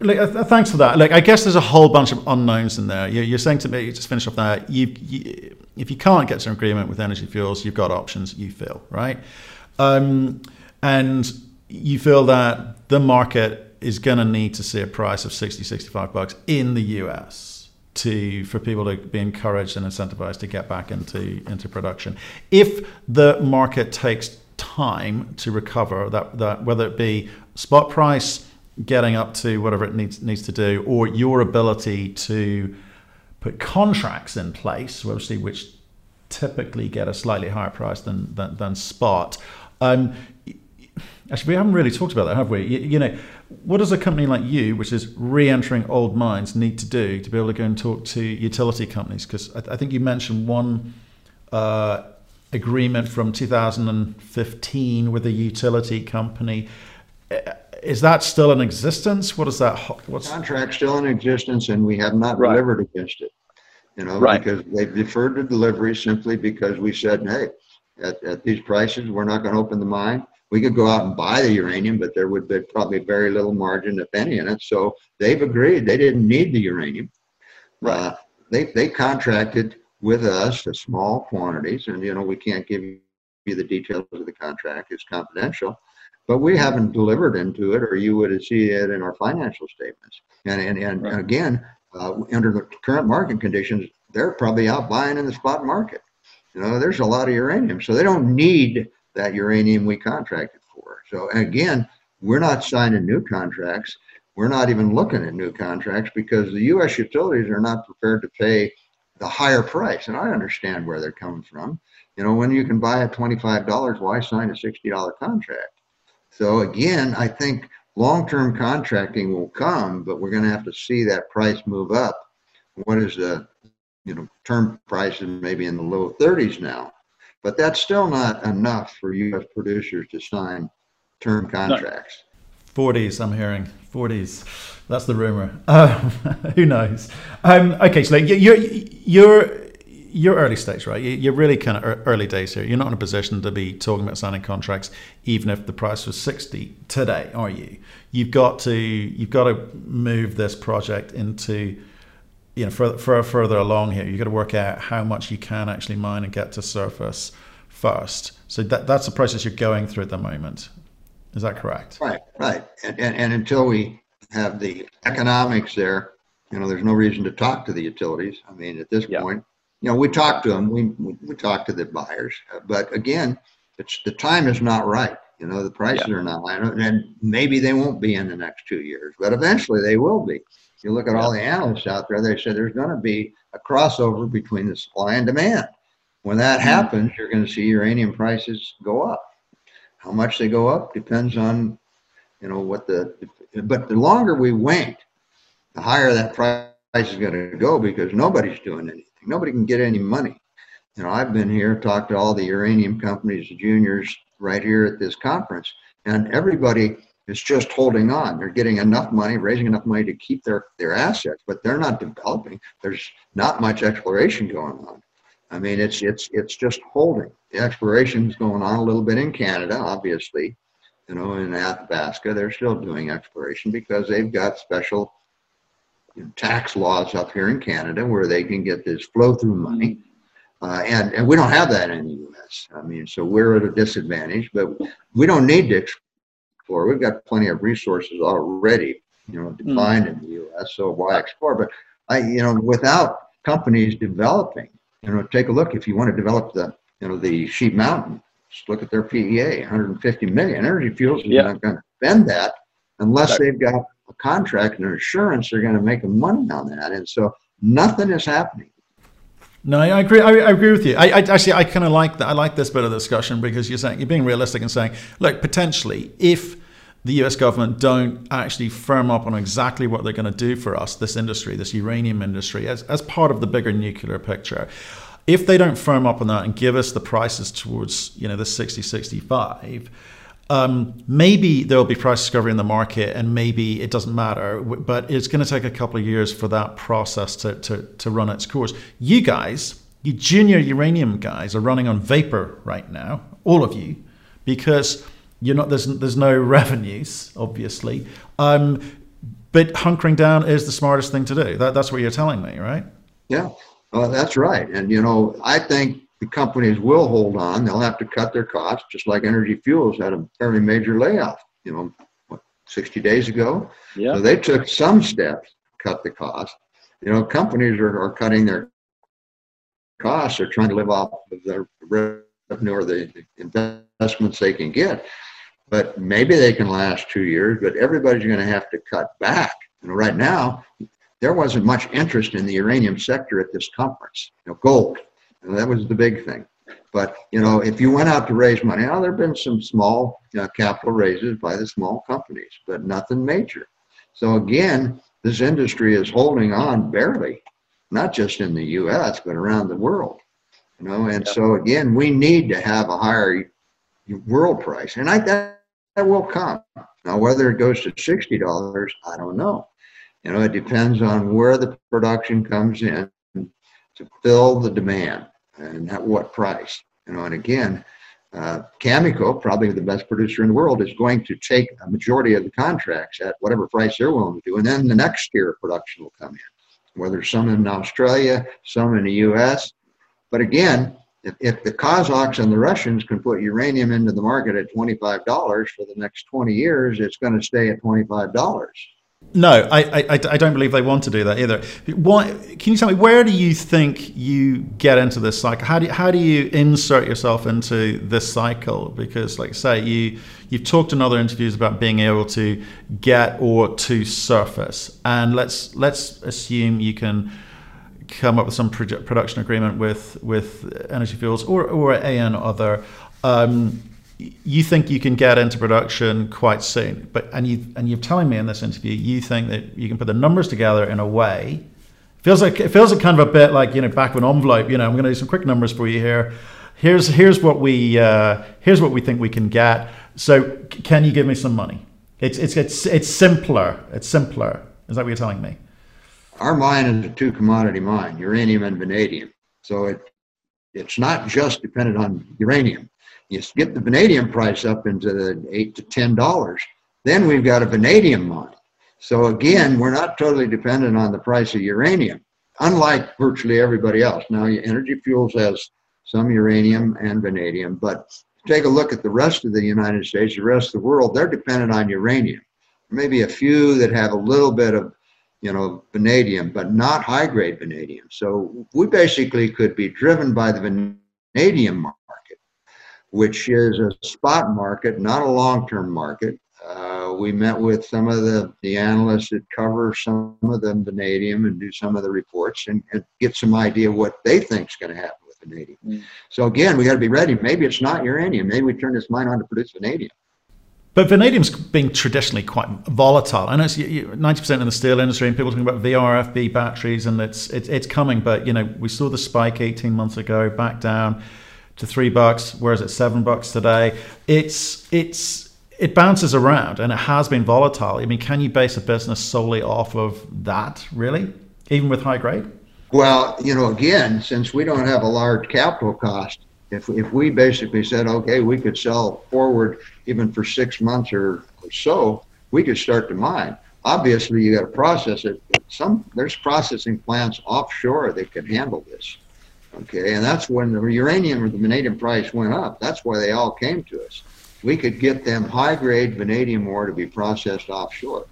Like, uh, thanks for that. Like, I guess there's a whole bunch of unknowns in there. You're, you're saying to me, just finish off that. You, you, if you can't get to an agreement with Energy Fuels, you've got options. You feel right, um, and you feel that the market is going to need to see a price of sixty, sixty-five bucks in the U S. To, for people to be encouraged and incentivized to get back into into production. If the market takes time to recover, that, that whether it be spot price getting up to whatever it needs needs to do, or your ability to put contracts in place, obviously, which typically get a slightly higher price than than, than spot. Um, Actually, we haven't really talked about that, have we? You, you know, what does a company like you, which is re-entering old mines, need to do to be able to go and talk to utility companies? Because I, th I think you mentioned one uh, agreement from two thousand fifteen with a utility company. Is that still in existence? What is that? What's the contract still in existence, and we have not right. delivered against it. You know, right. because they've deferred the delivery simply because we said, hey, at, at these prices, we're not going to open the mine. We could go out and buy the uranium, but there would be probably very little margin, if any, in it. So they've agreed they didn't need the uranium. Right. Uh, they they contracted with us for small quantities, and you know we can't give you the details of the contract; it's confidential. But we haven't delivered into it, or you would see it in our financial statements. And and and right. again, uh, under the current market conditions, they're probably out buying in the spot market. You know, there's a lot of uranium, so they don't need that uranium we contracted for. So again, we're not signing new contracts. We're not even looking at new contracts because the U S utilities are not prepared to pay the higher price. And I understand where they're coming from. You know, when you can buy at twenty-five dollars, why sign a sixty dollar contract? So again, I think long-term contracting will come, but we're going to have to see that price move up. What is the, you know, term prices maybe in the low thirties now. But that's still not enough for U S producers to sign term contracts. forties, I'm hearing. forties. That's the rumor. Uh, who knows? Um, okay, so like you're, you're, you're early stage, right? You're really kind of early days here. You're not in a position to be talking about signing contracts, even if the price was sixty today, are you? You've got to, you've got to move this project into... You know, further, further, further along here, you've got to work out how much you can actually mine and get to surface first. So that, that's the process you're going through at the moment. Is that correct? Right, right. And, and, and until we have the economics there, you know, there's no reason to talk to the utilities. I mean, at this yeah. point, you know, we talk to them. We, we, we talk to the buyers. But again, it's, the time is not right. You know, the prices yeah. are not right. And maybe they won't be in the next two years, but eventually they will be. You look at all the analysts out there, they said there's going to be a crossover between the supply and demand. When that happens, you're going to see uranium prices go up. How much they go up depends on, you know, what the, but the longer we wait, the higher that price is going to go because nobody's doing anything. Nobody can get any money. You know, I've been here, talked to all the uranium companies, the juniors right here at this conference, and everybody it's just holding on. They're getting enough money, raising enough money to keep their, their assets, but they're not developing. There's not much exploration going on. I mean, it's, it's, it's just holding. The exploration's going on a little bit in Canada, obviously. You know, in Athabasca, they're still doing exploration because they've got special you know, tax laws up here in Canada where they can get this flow-through money. Uh, and, and we don't have that in the U S. I mean, so we're at a disadvantage, but we don't need to explore. We've got plenty of resources already, you know, defined mm. in the U S, so why explore? But, I, you know, without companies developing, you know, take a look. If you want to develop the, you know, the Sheep Mountain, just look at their P E A, one hundred fifty million dollars. Energy Fuels is yeah. not going to spend that unless they've got a contract and insurance. They're going to make money on that, and so nothing is happening. No, I agree. I, I agree with you. I, I actually, I kind of like that. I like this bit of discussion because you're saying you're being realistic and saying, look, potentially, if the U S government don't actually firm up on exactly what they're going to do for us, this industry, this uranium industry, as as part of the bigger nuclear picture, if they don't firm up on that and give us the prices towards, you know, the sixty, sixty-five, Um, maybe there'll be price discovery in the market and maybe it doesn't matter, but it's going to take a couple of years for that process to, to, to run its course. You guys, you junior uranium guys are running on vapor right now, all of you, because you're not, there's, there's no revenues, obviously. Um, but hunkering down is the smartest thing to do. That, that's what you're telling me, right? Yeah, well, that's right. And, you know, I think the companies will hold on. They'll have to cut their costs, just like Energy Fuels had a fairly major layoff, you know, what, sixty days ago. Yeah. So they took some steps to cut the cost. You know, companies are, are cutting their costs. They're trying to live off of their revenue or the investments they can get. But maybe they can last two years, but everybody's going to have to cut back. You know, right now, there wasn't much interest in the uranium sector at this conference. You know, gold. And that was the big thing. But, you know, if you went out to raise money, now there have been some small uh, capital raises by the small companies, but nothing major. So, again, this industry is holding on barely, not just in the U S, but around the world. You know, and yeah. So, again, we need to have a higher world price. And I that, that will come. Now, whether it goes to sixty dollars, I don't know. You know, it depends on where the production comes in to fill the demand and at what price, you know. And again, uh, Cameco, probably the best producer in the world, is going to take a majority of the contracts at whatever price they're willing to do, and then the next year of production will come in, whether some in Australia, some in the U S. But again, if, if the Kazakhs and the Russians can put uranium into the market at twenty-five dollars for the next twenty years, it's going to stay at twenty-five dollars. No, I, I, I don't believe they want to do that either. Why, can you tell me, where do you think you get into this cycle? How do you, how do you insert yourself into this cycle? Because, like I say, you, you've talked in other interviews about being able to get or to surface. And let's let's assume you can come up with some produ- production agreement with, with Energy Fuels or, or an other. Um, You think you can get into production quite soon, but and you and you're telling me in this interview you think that you can put the numbers together in a way. Feels like it feels like kind of a bit like, you know, back of an envelope. You know, I'm going to do some quick numbers for you here. Here's here's what we uh, here's what we think we can get. So c- can you give me some money? It's it's it's it's simpler. It's simpler. Is that what you're telling me? Our mine is a two commodity mine, uranium and vanadium. So it it's not just dependent on uranium. You get the vanadium price up into the eight to ten dollars, then we've got a vanadium mine. So again, we're not totally dependent on the price of uranium, unlike virtually everybody else. Now, Energy Fuels has some uranium and vanadium, but take a look at the rest of the United States, the rest of the world, they're dependent on uranium. Maybe a few that have a little bit of, you know, vanadium, but not high-grade vanadium. So we basically could be driven by the vanadium market, which is a spot market, not a long-term market. Uh, we met with some of the, the analysts that cover some of the vanadium and do some of the reports and, and get some idea what they think is going to happen with vanadium. Mm. So again, we got to be ready. Maybe it's not uranium. Maybe we turn this mine on to produce vanadium. But vanadium's been traditionally quite volatile. I know it's ninety percent in the steel industry, and people talking about V R F B batteries, and it's, it's it's coming. But you know, we saw the spike eighteen months ago, back down to three bucks, whereas it's seven bucks today. It's it's it bounces around, and it has been volatile. I mean, can you base a business solely off of that, really, even with high grade? Well, you know, again, since we don't have a large capital cost, if if we basically said, okay, we could sell forward even for six months or, or so, we could start to mine. Obviously, you got to process it. But some there's processing plants offshore that can handle this. Okay, and that's when the uranium or the vanadium price went up. That's why they all came to us. We could get them high-grade vanadium ore to be processed offshore.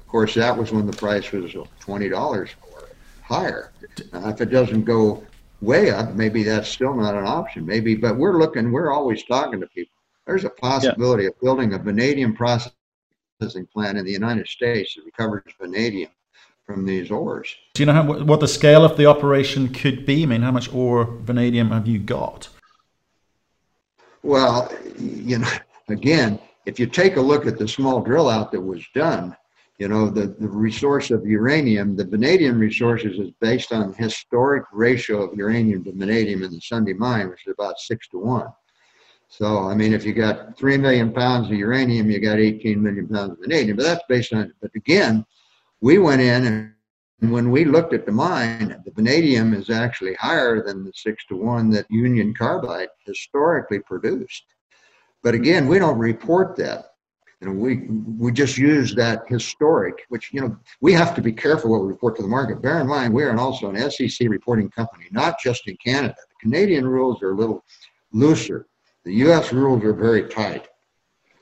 Of course, that was when the price was twenty dollars or higher. Now, if it doesn't go way up, maybe that's still not an option. Maybe, but we're looking, we're always talking to people. There's a possibility yeah. of building a vanadium processing plant in the United States that recovers vanadium from these ores. Do you know how, what the scale of the operation could be? I mean, how much ore vanadium have you got? Well, you know, again, if you take a look at the small drill out that was done, you know, the, the resource of uranium, the vanadium resources is based on the historic ratio of uranium to vanadium in the Sunday mine, which is about six to one. So, I mean, if you got three million pounds of uranium, you got eighteen million pounds of vanadium, but that's based on, but again, we went in and when we looked at the mine, the vanadium is actually higher than the six to one that Union Carbide historically produced. But again, we don't report that. And we, we just use that historic, which, you know, we have to be careful what we report to the market. Bear in mind, we are also an S E C reporting company, not just in Canada. The Canadian rules are a little looser. The U S rules are very tight.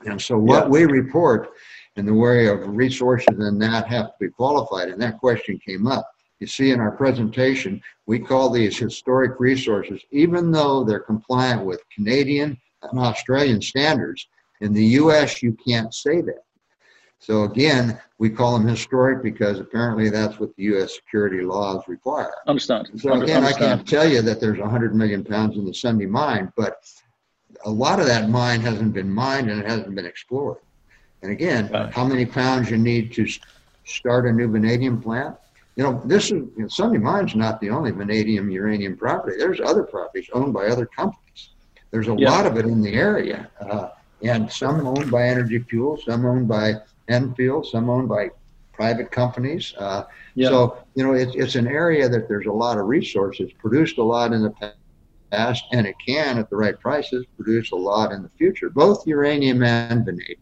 And so what yeah. we report in the way of resources and that have to be qualified. And that question came up. You see in our presentation, we call these historic resources, even though they're compliant with Canadian and Australian standards. In the U S, you can't say that. So again, we call them historic because apparently that's what the U S security laws require. Understand. So again, Understand. I can't tell you that there's one hundred million pounds in the Sunday mine, but a lot of that mine hasn't been mined and it hasn't been explored. And again, right. how many pounds you need to start a new vanadium plant? You know, this is, you know, Sunday mine's not the only vanadium uranium property. There's other properties owned by other companies. There's a yeah. lot of it in the area. Uh, And some owned by Energy Fuels, some owned by Enfield, some owned by private companies. Uh, yeah. So, you know, it's, it's an area that there's a lot of resources, produced a lot in the past, and it can, at the right prices, produce a lot in the future, both uranium and vanadium.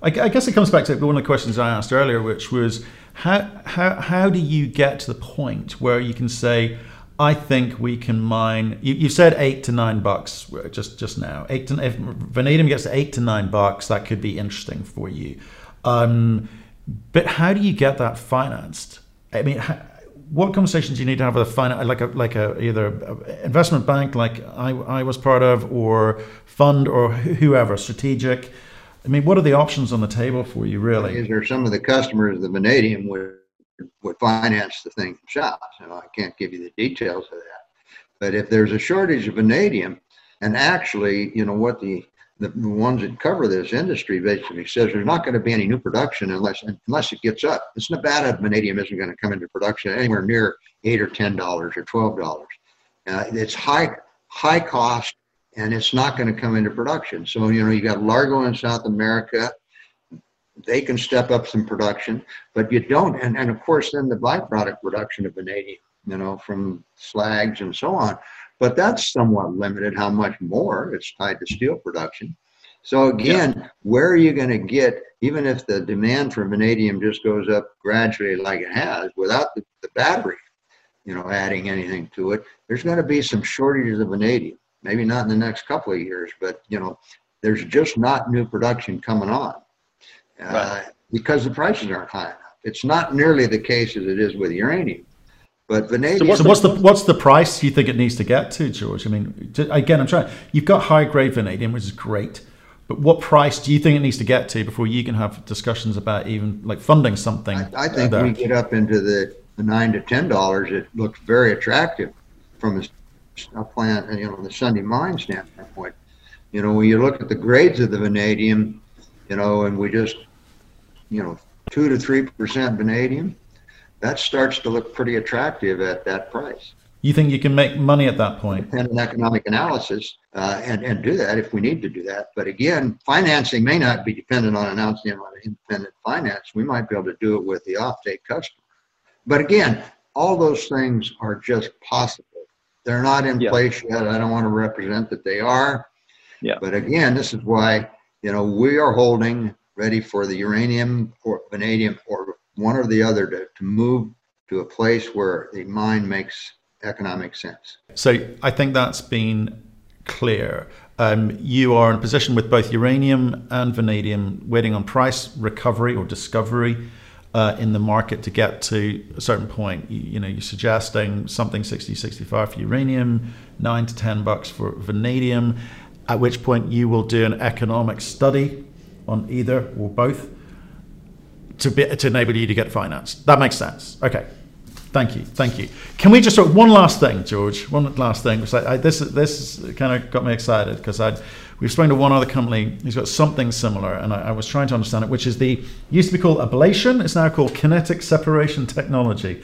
I, I guess it comes back to one of the questions I asked earlier, which was, how, how, how do you get to the point where you can say, I think we can mine, you, you said eight to nine bucks just, just now. Eight to, if vanadium gets to eight to nine bucks, that could be interesting for you. Um, but how do you get that financed? I mean, how, what conversations do you need to have with a finance, like a, like a, either a investment bank like I, I was part of, or fund, or whoever, strategic? I mean, what are the options on the table for you, really? These are some of the customers of the vanadium where would finance the thing themselves. You know, I can't give you the details of that. But if there's a shortage of vanadium, and actually, you know, what the, the ones that cover this industry basically says, there's not going to be any new production unless unless it gets up. It's Nevada, vanadium isn't going to come into production anywhere near eight or ten dollars or twelve dollars. Uh, it's high, high cost, and it's not going to come into production. So, you know, you got Largo in South America. They can step up some production, but you don't. And, and of course, then the byproduct production of vanadium, you know, from slags and so on. But that's somewhat limited how much more it's tied to steel production. So again, yeah. where are you going to get, even if the demand for vanadium just goes up gradually like it has, without the, the battery, you know, adding anything to it, there's going to be some shortages of vanadium. Maybe not in the next couple of years, but, you know, there's just not new production coming on. Uh, right. Because the prices aren't high enough. It's not nearly the case as it is with uranium, but vanadium. So what's, so what's the what's the price you think it needs to get to, George? I mean, to, again, I'm trying. You've got high grade vanadium, which is great, but what price do you think it needs to get to before you can have discussions about even like funding something? I, I think there? we get up into the, the nine to ten dollars. It looks very attractive from a, a plant, you know, the Sunday mine standpoint. You know, when you look at the grades of the vanadium, you know, and we just you know, two to three percent vanadium, that starts to look pretty attractive at that price. You think you can make money at that point? And an economic analysis uh, and, and do that if we need to do that. But again, financing may not be dependent on announcing on independent finance. We might be able to do it with the offtake customer. But again, all those things are just possible. They're not in yeah. place yet. I don't want to represent that they are. Yeah. But again, this is why, you know, we are holding ready for the uranium or vanadium or one or the other to, to move to a place where the mine makes economic sense. So I think that's been clear. Um, you are in a position with both uranium and vanadium waiting on price recovery or discovery uh, in the market to get to a certain point. You, you know, you're suggesting something sixty, sixty-five for uranium, nine to ten bucks for vanadium, at which point you will do an economic study on either or both to be, to enable you to get financed. That makes sense. Okay, thank you, thank you. Can we just talk one last thing, George? One last thing. I, I, this this kind of got me excited because I we've spoken to one other company who's got something similar, and I, I was trying to understand it, which is the used to be called ablation. It's now called kinetic separation technology,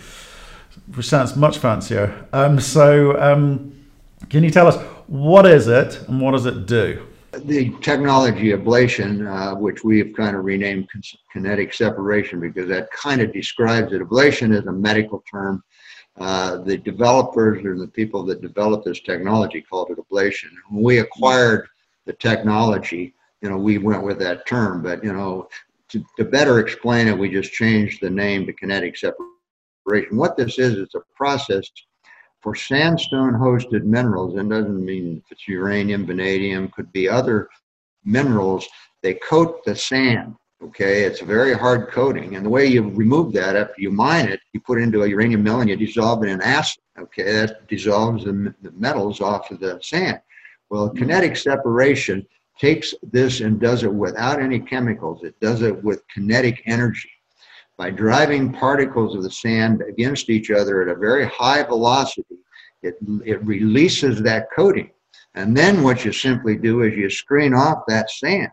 which sounds much fancier. Um, so um, can you tell us What is it and what does it do? The technology ablation, uh, which we have kind of renamed kinetic separation because that kind of describes it. Ablation is a medical term. Uh, the developers or the people that developed this technology called it ablation. When we acquired the technology, you know, we went with that term, but, you know, to, to better explain it, we just changed the name to kinetic separation. What this is, it's a process for sandstone-hosted minerals, and doesn't mean if it's uranium, vanadium, could be other minerals. They coat the sand, okay? It's a very hard coating, and the way you remove that after you mine it, you put it into a uranium mill and you dissolve it in acid, okay? That dissolves the, the metals off of the sand. Well, kinetic separation takes this and does it without any chemicals. It does it with kinetic energy, by driving particles of the sand against each other at a very high velocity. It, it releases that coating. And then what you simply do is you screen off that sand,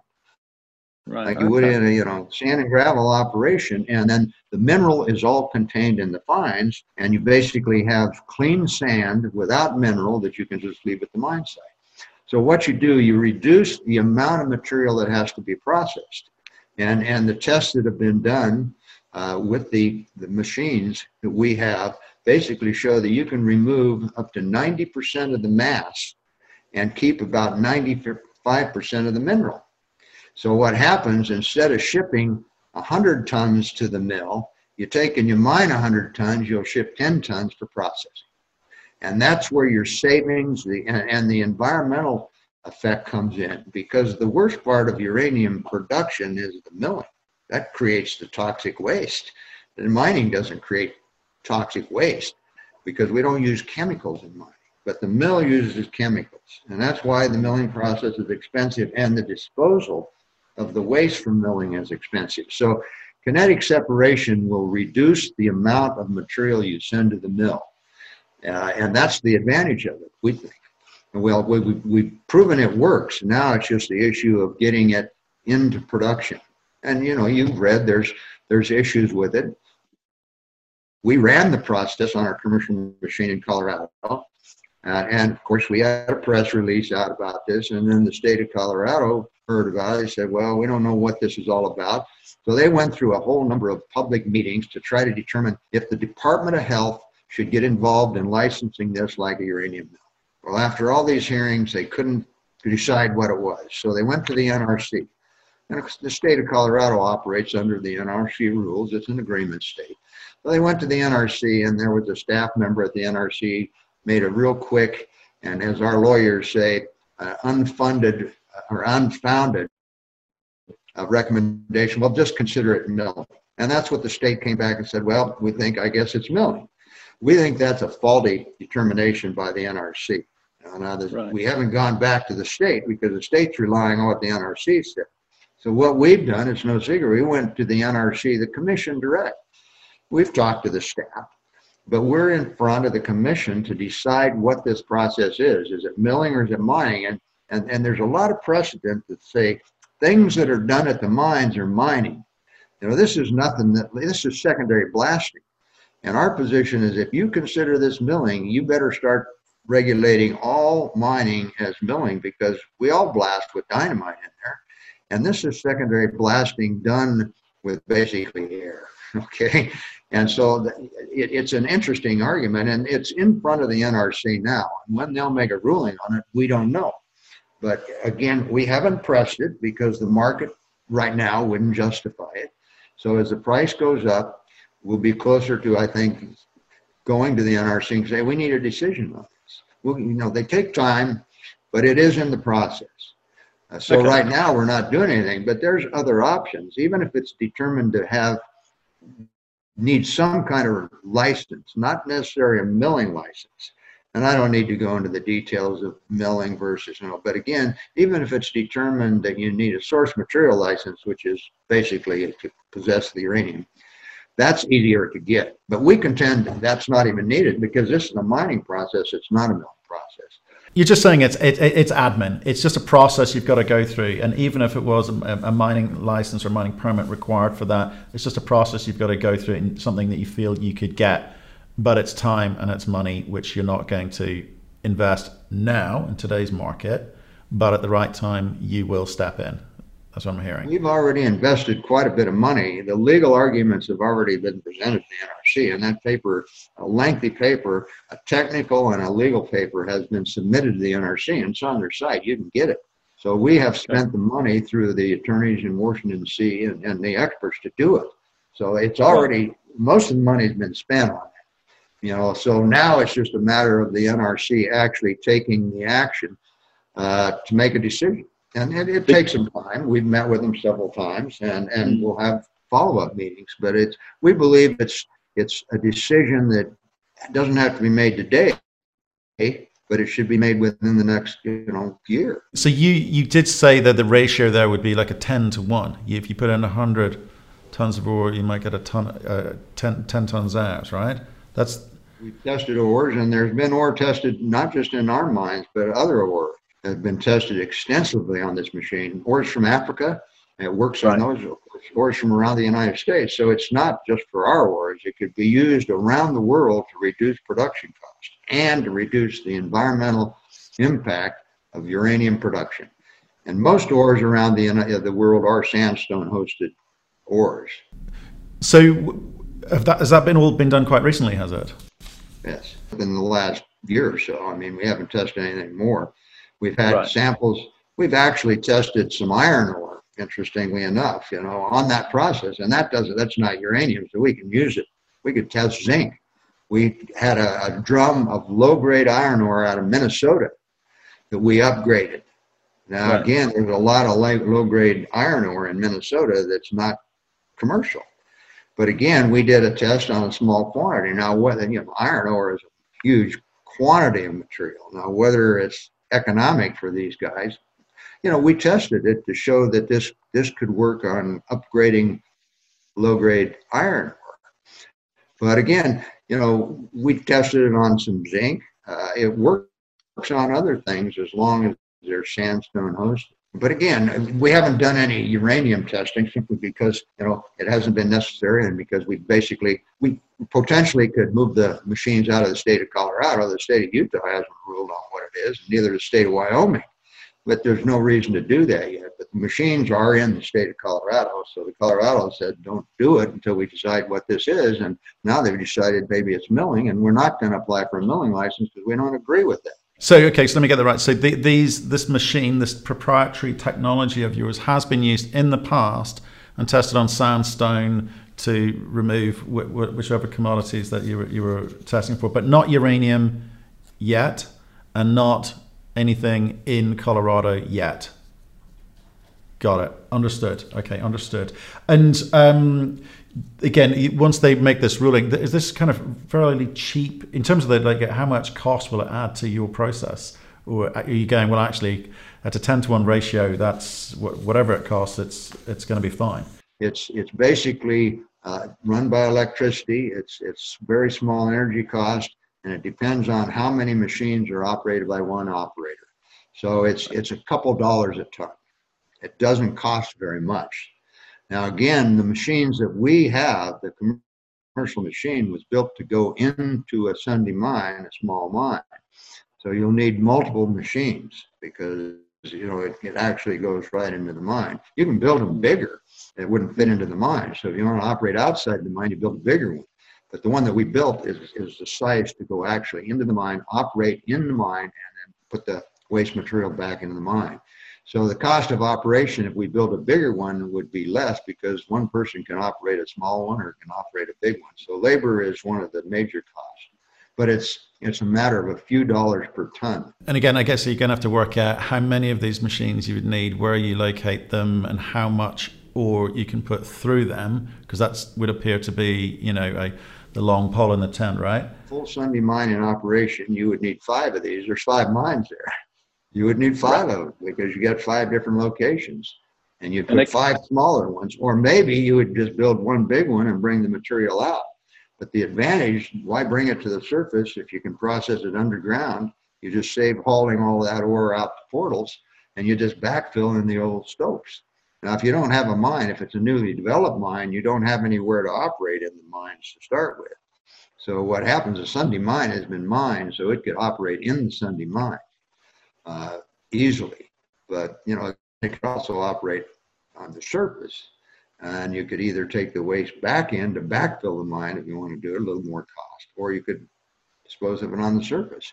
right, like you okay. would in a you know, sand and gravel operation, and then the mineral is all contained in the fines, and you basically have clean sand without mineral that you can just leave at the mine site. So what you do, you reduce the amount of material that has to be processed. And, and the tests that have been done Uh, with the, the machines that we have basically show that you can remove up to ninety percent of the mass and keep about ninety-five percent of the mineral. So what happens, instead of shipping one hundred tons to the mill, you take and you mine one hundred tons, you'll ship ten tons for processing. And that's where your savings the, and, and the environmental effect comes in, because the worst part of uranium production is the milling. That creates the toxic waste. And mining doesn't create toxic waste because we don't use chemicals in mining, but the mill uses chemicals. And that's why the milling process is expensive, and the disposal of the waste from milling is expensive. So kinetic separation will reduce the amount of material you send to the mill. Uh, and that's the advantage of it, we think. And well, we, we, we've proven it works. Now it's just the issue of getting it into production. And, you know, you've read there's, there's issues with it. We ran the process on our commercial machine in Colorado. Uh, and, of course, we had a press release out about this. And then the state of Colorado heard about it. They said, well, we don't know what this is all about. So they went through a whole number of public meetings to try to determine if the Department of Health should get involved in licensing this like a uranium mill. Well, after all these hearings, they couldn't decide what it was. So they went to the N R C. And the state of Colorado operates under the N R C rules. It's an agreement state. So they went to the N R C, and there was a staff member at the N R C, made a real quick, and as our lawyers say, uh, unfunded or unfounded uh, recommendation. Well, just consider it milling. And that's what the state came back and said, well, we think, I guess it's milling. We think that's a faulty determination by the N R C. Now, now right. We haven't gone back to the state because the state's relying on what the N R C said. So what we've done, it's no secret, we went to the N R C, the commission direct. We've talked to the staff, but we're in front of the commission to decide what this process is. Is it milling or is it mining? And, and, and there's a lot of precedent that say things that are done at the mines are mining. You know, this is nothing that, this is secondary blasting. And our position is if you consider this milling, you better start regulating all mining as milling, because we all blast with dynamite in there. And this is secondary blasting done with basically air, okay? And so it, it's an interesting argument, and it's in front of the N R C now. And when they'll make a ruling on it, we don't know. But again, we haven't pressed it because the market right now wouldn't justify it. So as the price goes up, we'll be closer to, I think, going to the N R C and say, we need a decision on this. Well, you know, they take time, but it is in the process. So okay. Right now we're not doing anything, but there's other options. Even if it's determined to have, need some kind of license, not necessarily a milling license. And I don't need to go into the details of milling versus, you know, but again, even if it's determined that you need a source material license, which is basically to possess the uranium, that's easier to get. But we contend that that's not even needed because this is a mining process. It's not a milling process. You're just saying it's it, it's admin. It's just a process you've got to go through. And even if it was a, a mining license or mining permit required for that, it's just a process you've got to go through, and something that you feel you could get, but it's time and it's money, which you're not going to invest now in today's market, but at the right time, you will step in. That's what I'm hearing. We've already invested quite a bit of money. The legal arguments have already been presented to the N R C, and that paper, a lengthy paper, a technical and a legal paper, has been submitted to the N R C, and it's on their site. You can get it. So we have spent the money through the attorneys in Washington, D C, and, and the experts to do it. So it's already, most of the money has been spent on it. You know, so now it's just a matter of the N R C actually taking the action uh, to make a decision. And it, it takes some time. We've met with them several times, and, and we'll have follow-up meetings. But it's, we believe it's, it's a decision that doesn't have to be made today, but it should be made within the next, you know, year. So you, you did say that the ratio there would be like a ten to one. If you put in one hundred tons of ore, you might get a ton, uh, ten, ten tons out, right? That's We've tested ores, and there's been ore tested not just in our mines, but other ores have been tested extensively on this machine. Ores from Africa, and it works right on those ores from around the United States. So it's not just for our ores. It could be used around the world to reduce production costs and to reduce the environmental impact of uranium production. And most ores around the, the world are sandstone-hosted ores. So have that, has that been all been done quite recently, has it? Yes, in the last year or so. I mean, we haven't tested anything more. We've had right. samples. We've actually tested some iron ore, interestingly enough, you know, on that process. And that doesn't, that's not uranium, so we can use it. We could test zinc. We had a, a drum of low-grade iron ore out of Minnesota that we upgraded. Now, right. again, there's a lot of low-grade iron ore in Minnesota that's not commercial. But again, we did a test on a small quantity. Now, whether, you know, iron ore is a huge quantity of material. Now, whether it's economic for these guys, you know, we tested it to show that this this could work on upgrading low-grade iron ore. But again, you know, we tested it on some zinc. Uh, it works on other things as long as they're sandstone hosted. But again, we haven't done any uranium testing simply because, you know, it hasn't been necessary, and because we basically, we potentially could move the machines out of the state of Colorado. The state of Utah hasn't ruled on what it is, and neither the state of Wyoming. But there's no reason to do that yet. But the machines are in the state of Colorado, so the Colorado said don't do it until we decide what this is, and now they've decided maybe it's milling, and we're not going to apply for a milling license because we don't agree with that. So, okay, so let me get that right. So the, these, this machine, this proprietary technology of yours has been used in the past and tested on sandstone to remove wh wh whichever commodities that you were, you were testing for, but not uranium yet, and not anything in Colorado yet. Got it. Understood. Okay, understood. And um, again, once they make this ruling, is this kind of fairly cheap in terms of the, like, how much cost will it add to your process? Or are you going, well, actually, at a ten to one ratio, that's whatever it costs, it's it's going to be fine? It's it's basically uh, run by electricity. It's it's very small energy cost, and it depends on how many machines are operated by one operator. So it's it's a couple dollars a ton. It doesn't cost very much. Now, again, the machines that we have, the commercial machine was built to go into a Sunday mine, a small mine. So you'll need multiple machines because, you know, it, it actually goes right into the mine. You can build them bigger. It wouldn't fit into the mine. So if you want to operate outside the mine, you build a bigger one. But the one that we built is, is the size to go actually into the mine, operate in the mine, and then put the waste material back into the mine. So the cost of operation, if we build a bigger one, would be less because one person can operate a small one or can operate a big one. So labor is one of the major costs, but it's it's a matter of a few dollars per ton. And again, I guess you're going to have to work out how many of these machines you would need, where you locate them, and how much ore you can put through them, because that would appear to be, you know, a, the long pole in the tent, right? Full Sunday mine in operation, you would need five of these. There's five mines there. You would need five of them because you got five different locations, and you put five smaller ones, or maybe you would just build one big one and bring the material out. But the advantage, why bring it to the surface if you can process it underground? You just save hauling all that ore out the portals, and you just backfill in the old stopes. Now, if you don't have a mine, if it's a newly developed mine, you don't have anywhere to operate in the mines to start with. So what happens is Sunday Mine has been mined, so it could operate in the Sunday Mine uh, easily. But, you know, it could also operate on the surface. And you could either take the waste back in to backfill the mine if you want to do it, a little more cost, or you could dispose of it on the surface.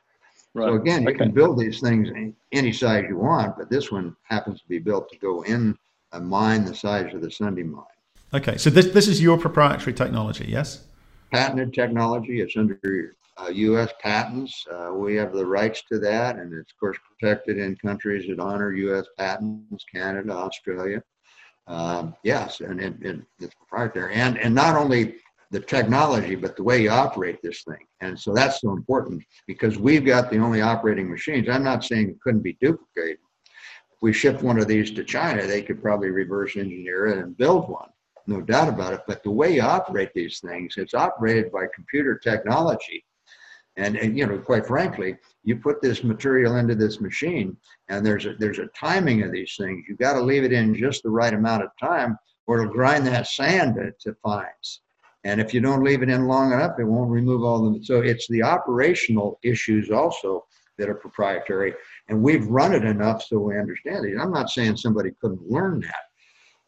Right. So again, you okay. can build these things any size you want, but this one happens to be built to go in a mine the size of the Sunday Mine. Okay, so this, this is your proprietary technology, yes? Patented technology. It's under uh, U S patents. Uh, we have the rights to that, and it's, of course, protected in countries that honor U S patents, Canada, Australia. Um, yes, and it, it, it's proprietary. And, and not only the technology, but the way you operate this thing. And so that's so important, because we've got the only operating machines. I'm not saying it couldn't be duplicated. If we shipped one of these to China, they could probably reverse engineer it and build one. No doubt about it. But the way you operate these things, it's operated by computer technology. And, and you know, quite frankly, you put this material into this machine, and there's a, there's a timing of these things. You've got to leave it in just the right amount of time, or it'll grind that sand to fines. And if you don't leave it in long enough, it won't remove all the. So it's the operational issues also that are proprietary. And we've run it enough so we understand it. I'm not saying somebody couldn't learn that.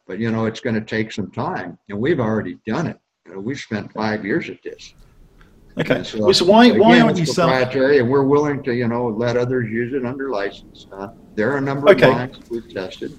But, you know, it's going to take some time. And we've already done it. You know, we've spent five years at this. Okay. So, so why, again, why aren't you proprietary, selling? And we're willing to, you know, let others use it under license. Uh, there are a number okay. of lines we've tested.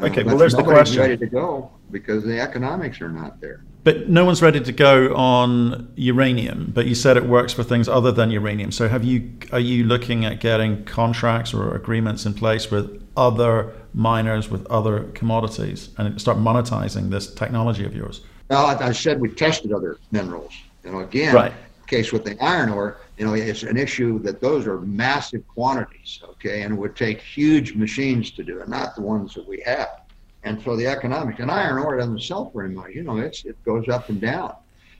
Uh, okay. Well, there's the question. Ready to go because the economics are not there. But no one's ready to go on uranium. But you said it works for things other than uranium. So have you? Are you looking at getting contracts or agreements in place with other miners with other commodities and start monetizing this technology of yours? Well, I, I said we tested other minerals. You know, again, right. the case with the iron ore, you know, it's an issue that those are massive quantities, okay, and it would take huge machines to do it, not the ones that we have. And so the economics, and iron ore doesn't sell very much, you know, it's, it goes up and down.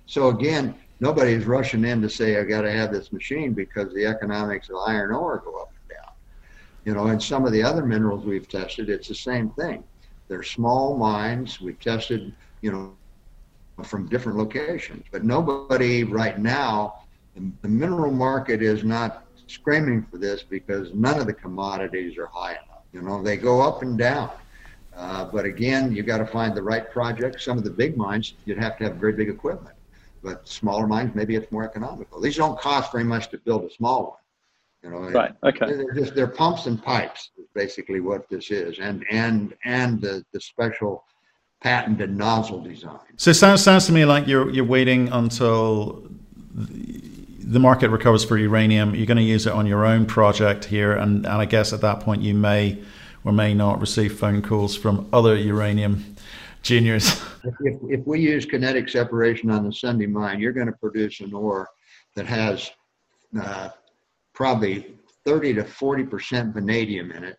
So again, nobody's rushing in to say, I gotta have this machine because the economics of iron ore go up. You know, and some of the other minerals we've tested, it's the same thing. They're small mines. We've tested, you know, from different locations. But nobody right now, the mineral market is not screaming for this because none of the commodities are high enough. You know, they go up and down. Uh, but again, you've got to find the right project. Some of the big mines, you'd have to have very big equipment. But smaller mines, maybe it's more economical. These don't cost very much to build a small one. You know, right. Okay. They're just they're pumps and pipes, is basically what this is, and and and the, the special patented nozzle design. So it sounds sounds to me like you're you're waiting until the market recovers for uranium. You're going to use it on your own project here, and and I guess at that point you may or may not receive phone calls from other uranium juniors. If, if we use kinetic separation on the Sunday Mine, you're going to produce an ore that has. Uh, probably thirty to forty percent vanadium in it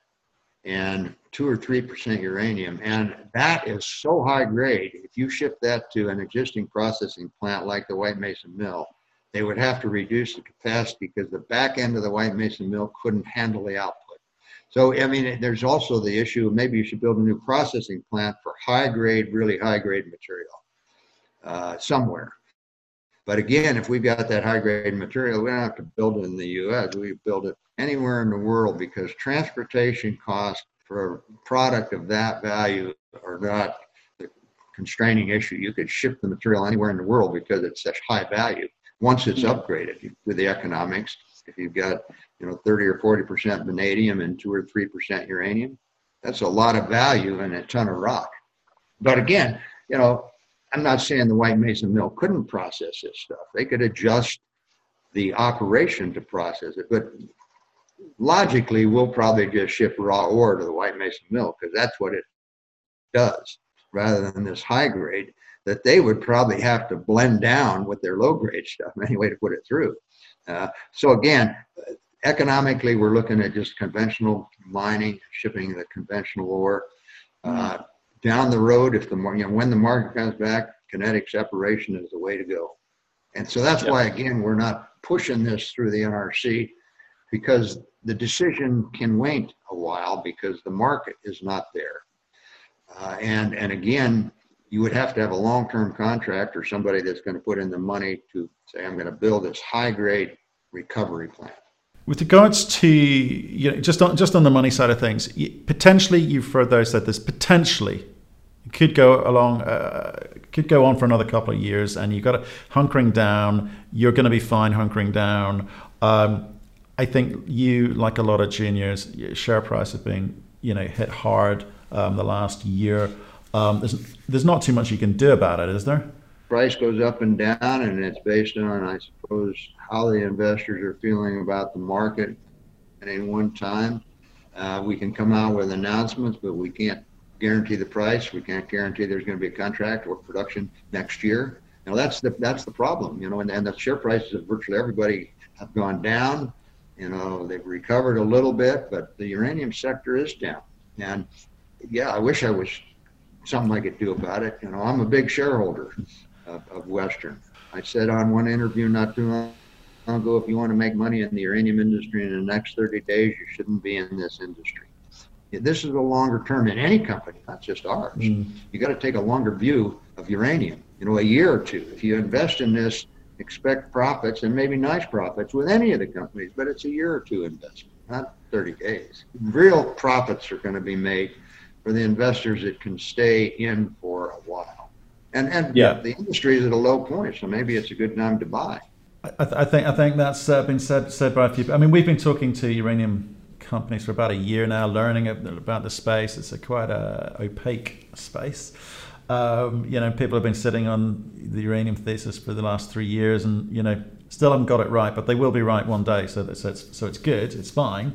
and two or three percent uranium. And that is so high grade. If you ship that to an existing processing plant like the White Mesa Mill, they would have to reduce the capacity because the back end of the White Mesa Mill couldn't handle the output. So, I mean, there's also the issue of maybe you should build a new processing plant for high grade, really high grade material uh, somewhere. But again, if we've got that high-grade material, we don't have to build it in the U S. We build it anywhere in the world because transportation costs for a product of that value are not the constraining issue. You could ship the material anywhere in the world because it's such high value. Once it's upgraded with the economics, if you've got, you know, thirty or forty percent vanadium and two or three percent uranium, that's a lot of value and a ton of rock. But again, you know, I'm not saying the White Mesa Mill couldn't process this stuff. They could adjust the operation to process it, but logically, we'll probably just ship raw ore to the White Mesa Mill because that's what it does, rather than this high grade that they would probably have to blend down with their low grade stuff, any way to put it through. Uh, so again, economically, we're looking at just conventional mining, shipping the conventional ore. Uh, Down the road, if the you know, when the market comes back, kinetic separation is the way to go. And so that's yep. why, again, we're not pushing this through the N R C because the decision can wait a while because the market is not there. Uh, and, and again, you would have to have a long-term contract or somebody that's going to put in the money to say, I'm going to build this high-grade recovery plant. With regards to, you know, just on, just on the money side of things, potentially, you've further said this, potentially it could go along, uh, could go on for another couple of years, and you've got to hunkering down. You're going to be fine hunkering down. Um, I think you, like a lot of juniors, your share price has been, you know, hit hard um, the last year. Um, there's, there's not too much you can do about it, is there? Price goes up and down, and it's based on, I suppose, how the investors are feeling about the market at any one time. Uh, we can come out with announcements, but we can't guarantee the price. We can't guarantee there's going to be a contract or production next year. Now, that's the that's the problem, you know, and, and the share prices of virtually everybody have gone down. You know, they've recovered a little bit, but the uranium sector is down. And, yeah, I wish I was something I could do about it. You know, I'm a big shareholder of, of Western. I said on one interview not too long ago, if you want to make money in the uranium industry in the next thirty days, you shouldn't be in this industry. This is a longer term in any company, not just ours. Mm. You got to take a longer view of uranium, you know, a year or two. If you invest in this, expect profits and maybe nice profits with any of the companies, but it's a year or two investment, not thirty days. Real profits are going to be made for the investors that can stay in for a while. And and yeah. the industry is at a low point, so maybe it's a good time to buy. I, th- I think I think that's uh, been said said by a few. I mean, we've been talking to uranium companies for about a year now, learning about the space. It's a quite a opaque space. Um, you know, people have been sitting on the uranium thesis for the last three years, and you know, still haven't got it right, but they will be right one day. So that's so it's, so it's good, it's fine.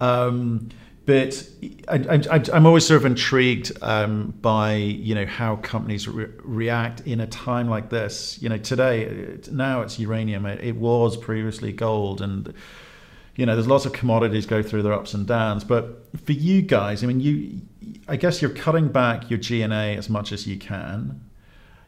Um, but I, I, I'm always sort of intrigued um, by you know how companies re- react in a time like this. You know, today it, now it's uranium. It, it was previously gold, and you know, there's lots of commodities go through their ups and downs. But for you guys, I mean, you. I guess you're cutting back your G and A as much as you can.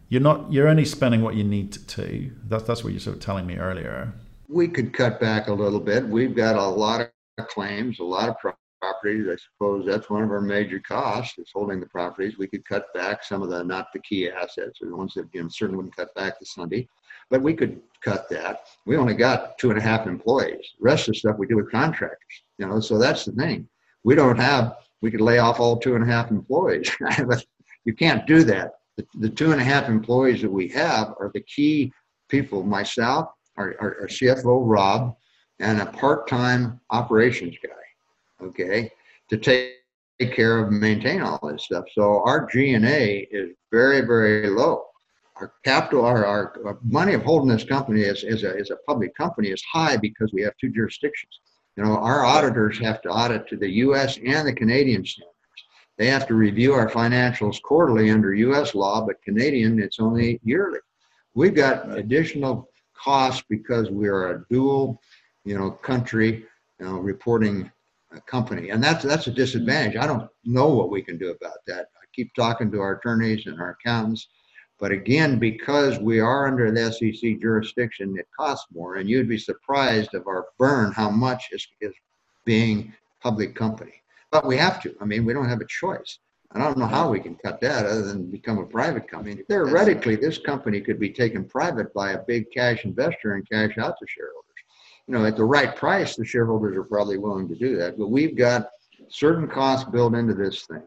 You're not. You're only spending what you need to. That's that's what you're sort of telling me earlier. We could cut back a little bit. We've got a lot of claims, a lot of properties. I suppose that's one of our major costs is holding the properties. We could cut back some of the not the key assets, or the ones that you know, certainly wouldn't cut back the Sunday, but we could cut that. We only got two and a half employees. The rest of the stuff we do with contractors. You know, so that's the thing. We don't have. We could lay off all two and a half employees, but you can't do that. The, the two and a half employees that we have are the key people, myself, our, our, our C F O, Rob, and a part-time operations guy, okay, to take, take care of and maintain all this stuff. So our G and A is very, very low. Our capital, our, our money of holding this company as is, is a, is a public company is high because we have two jurisdictions. You know, our auditors have to audit to the U S and the Canadian standards. They have to review our financials quarterly under U S law, but Canadian, it's only yearly. We've got additional costs because we're a dual, you know, country, you know, reporting company. And that's, that's a disadvantage. I don't know what we can do about that. I keep talking to our attorneys and our accountants. But again, because we are under the S E C jurisdiction, it costs more, and you'd be surprised of our burn, how much is, is being public company. But we have to. I mean, we don't have a choice. I don't know how we can cut that other than become a private company. Theoretically, this company could be taken private by a big cash investor and cash out to shareholders. You know, at the right price, the shareholders are probably willing to do that. But we've got certain costs built into this thing.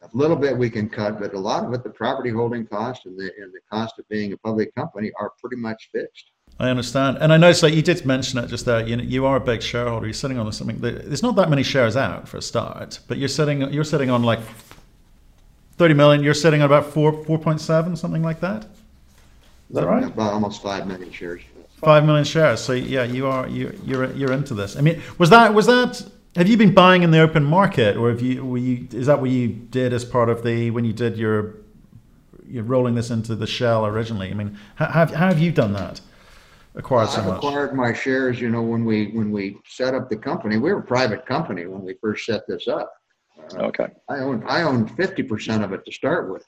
A little bit we can cut, but a lot of it, the property holding cost and the and the cost of being a public company are pretty much fixed. I understand. And I noticed that you did mention it just there. You know, you are a big shareholder. You're sitting on something. There's not that many shares out for a start, but you're sitting you're sitting on like thirty million. You're sitting on about four, four point seven, something like that. Is that right? About almost five million shares. five million shares. So yeah, you are you you're you're into this. I mean, was that was that have you been buying in the open market, or have you? Were you? Is that what you did as part of the when you did your, you're rolling this into the shell originally? I mean, how have how have you done that? Acquired so much. I've acquired my shares. You know, when we when we set up the company, we were a private company when we first set this up. Uh, okay. I owned I owned fifty percent of it to start with,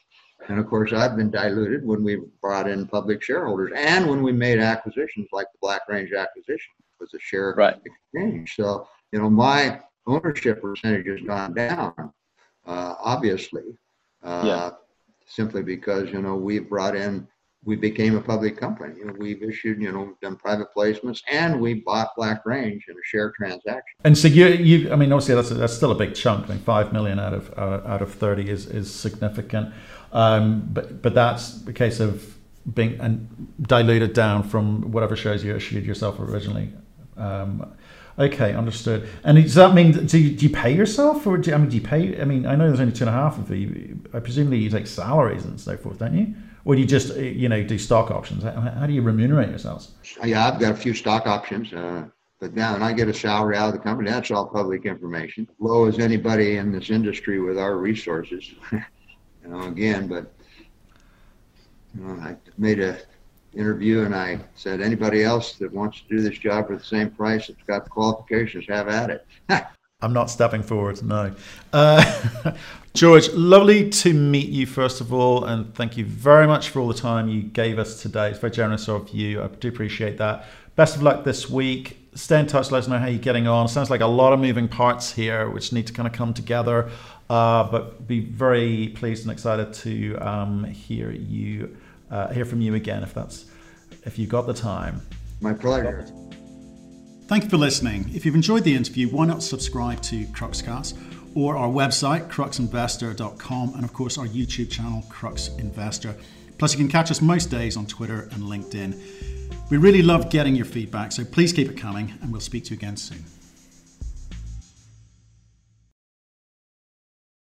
and of course I've been diluted when we brought in public shareholders and when we made acquisitions like the Black Range acquisition was a share right. exchange. So. You know, my ownership percentage has gone down, uh, obviously. Uh, yeah. simply because, you know, we've brought in, we became a public company. You know, we've issued, you know, done private placements, and we bought Black Range in a share transaction. And so you, you I mean, obviously that's a, that's still a big chunk. I mean, five million out of uh, out of thirty is is significant. Um, but but that's a case of being and diluted down from whatever shares you issued yourself originally. Um, okay, understood. And does that mean do you, do you pay yourself, or do you, I mean do you pay? I mean, I know there's only two and a half of you. I presumably you take salaries and so forth, don't you? Or do you just, you know, do stock options? How do you remunerate yourselves? Yeah, I've got a few stock options, uh, but now and I get a salary out of the company. That's all public information. Low as anybody in this industry with our resources, you know, again, but, you know, I made a interview and I said, anybody else that wants to do this job for the same price, that's got the qualifications, have at it. I'm not stepping forward, no. Uh, George, lovely to meet you, first of all, and thank you very much for all the time you gave us today. It's very generous of you. I do appreciate that. Best of luck this week. Stay in touch. Let us know how you're getting on. Sounds like a lot of moving parts here, which need to kind of come together, uh, but be very pleased and excited to um, hear you, uh, hear from you again, if that's, if you've got the time. My pleasure. Thank you for listening. If you've enjoyed the interview, why not subscribe to Cruxcast or our website, crux investor dot com, and of course our YouTube channel, Crux Investor. Plus you can catch us most days on Twitter and LinkedIn. We really love getting your feedback, so please keep it coming, and we'll speak to you again soon.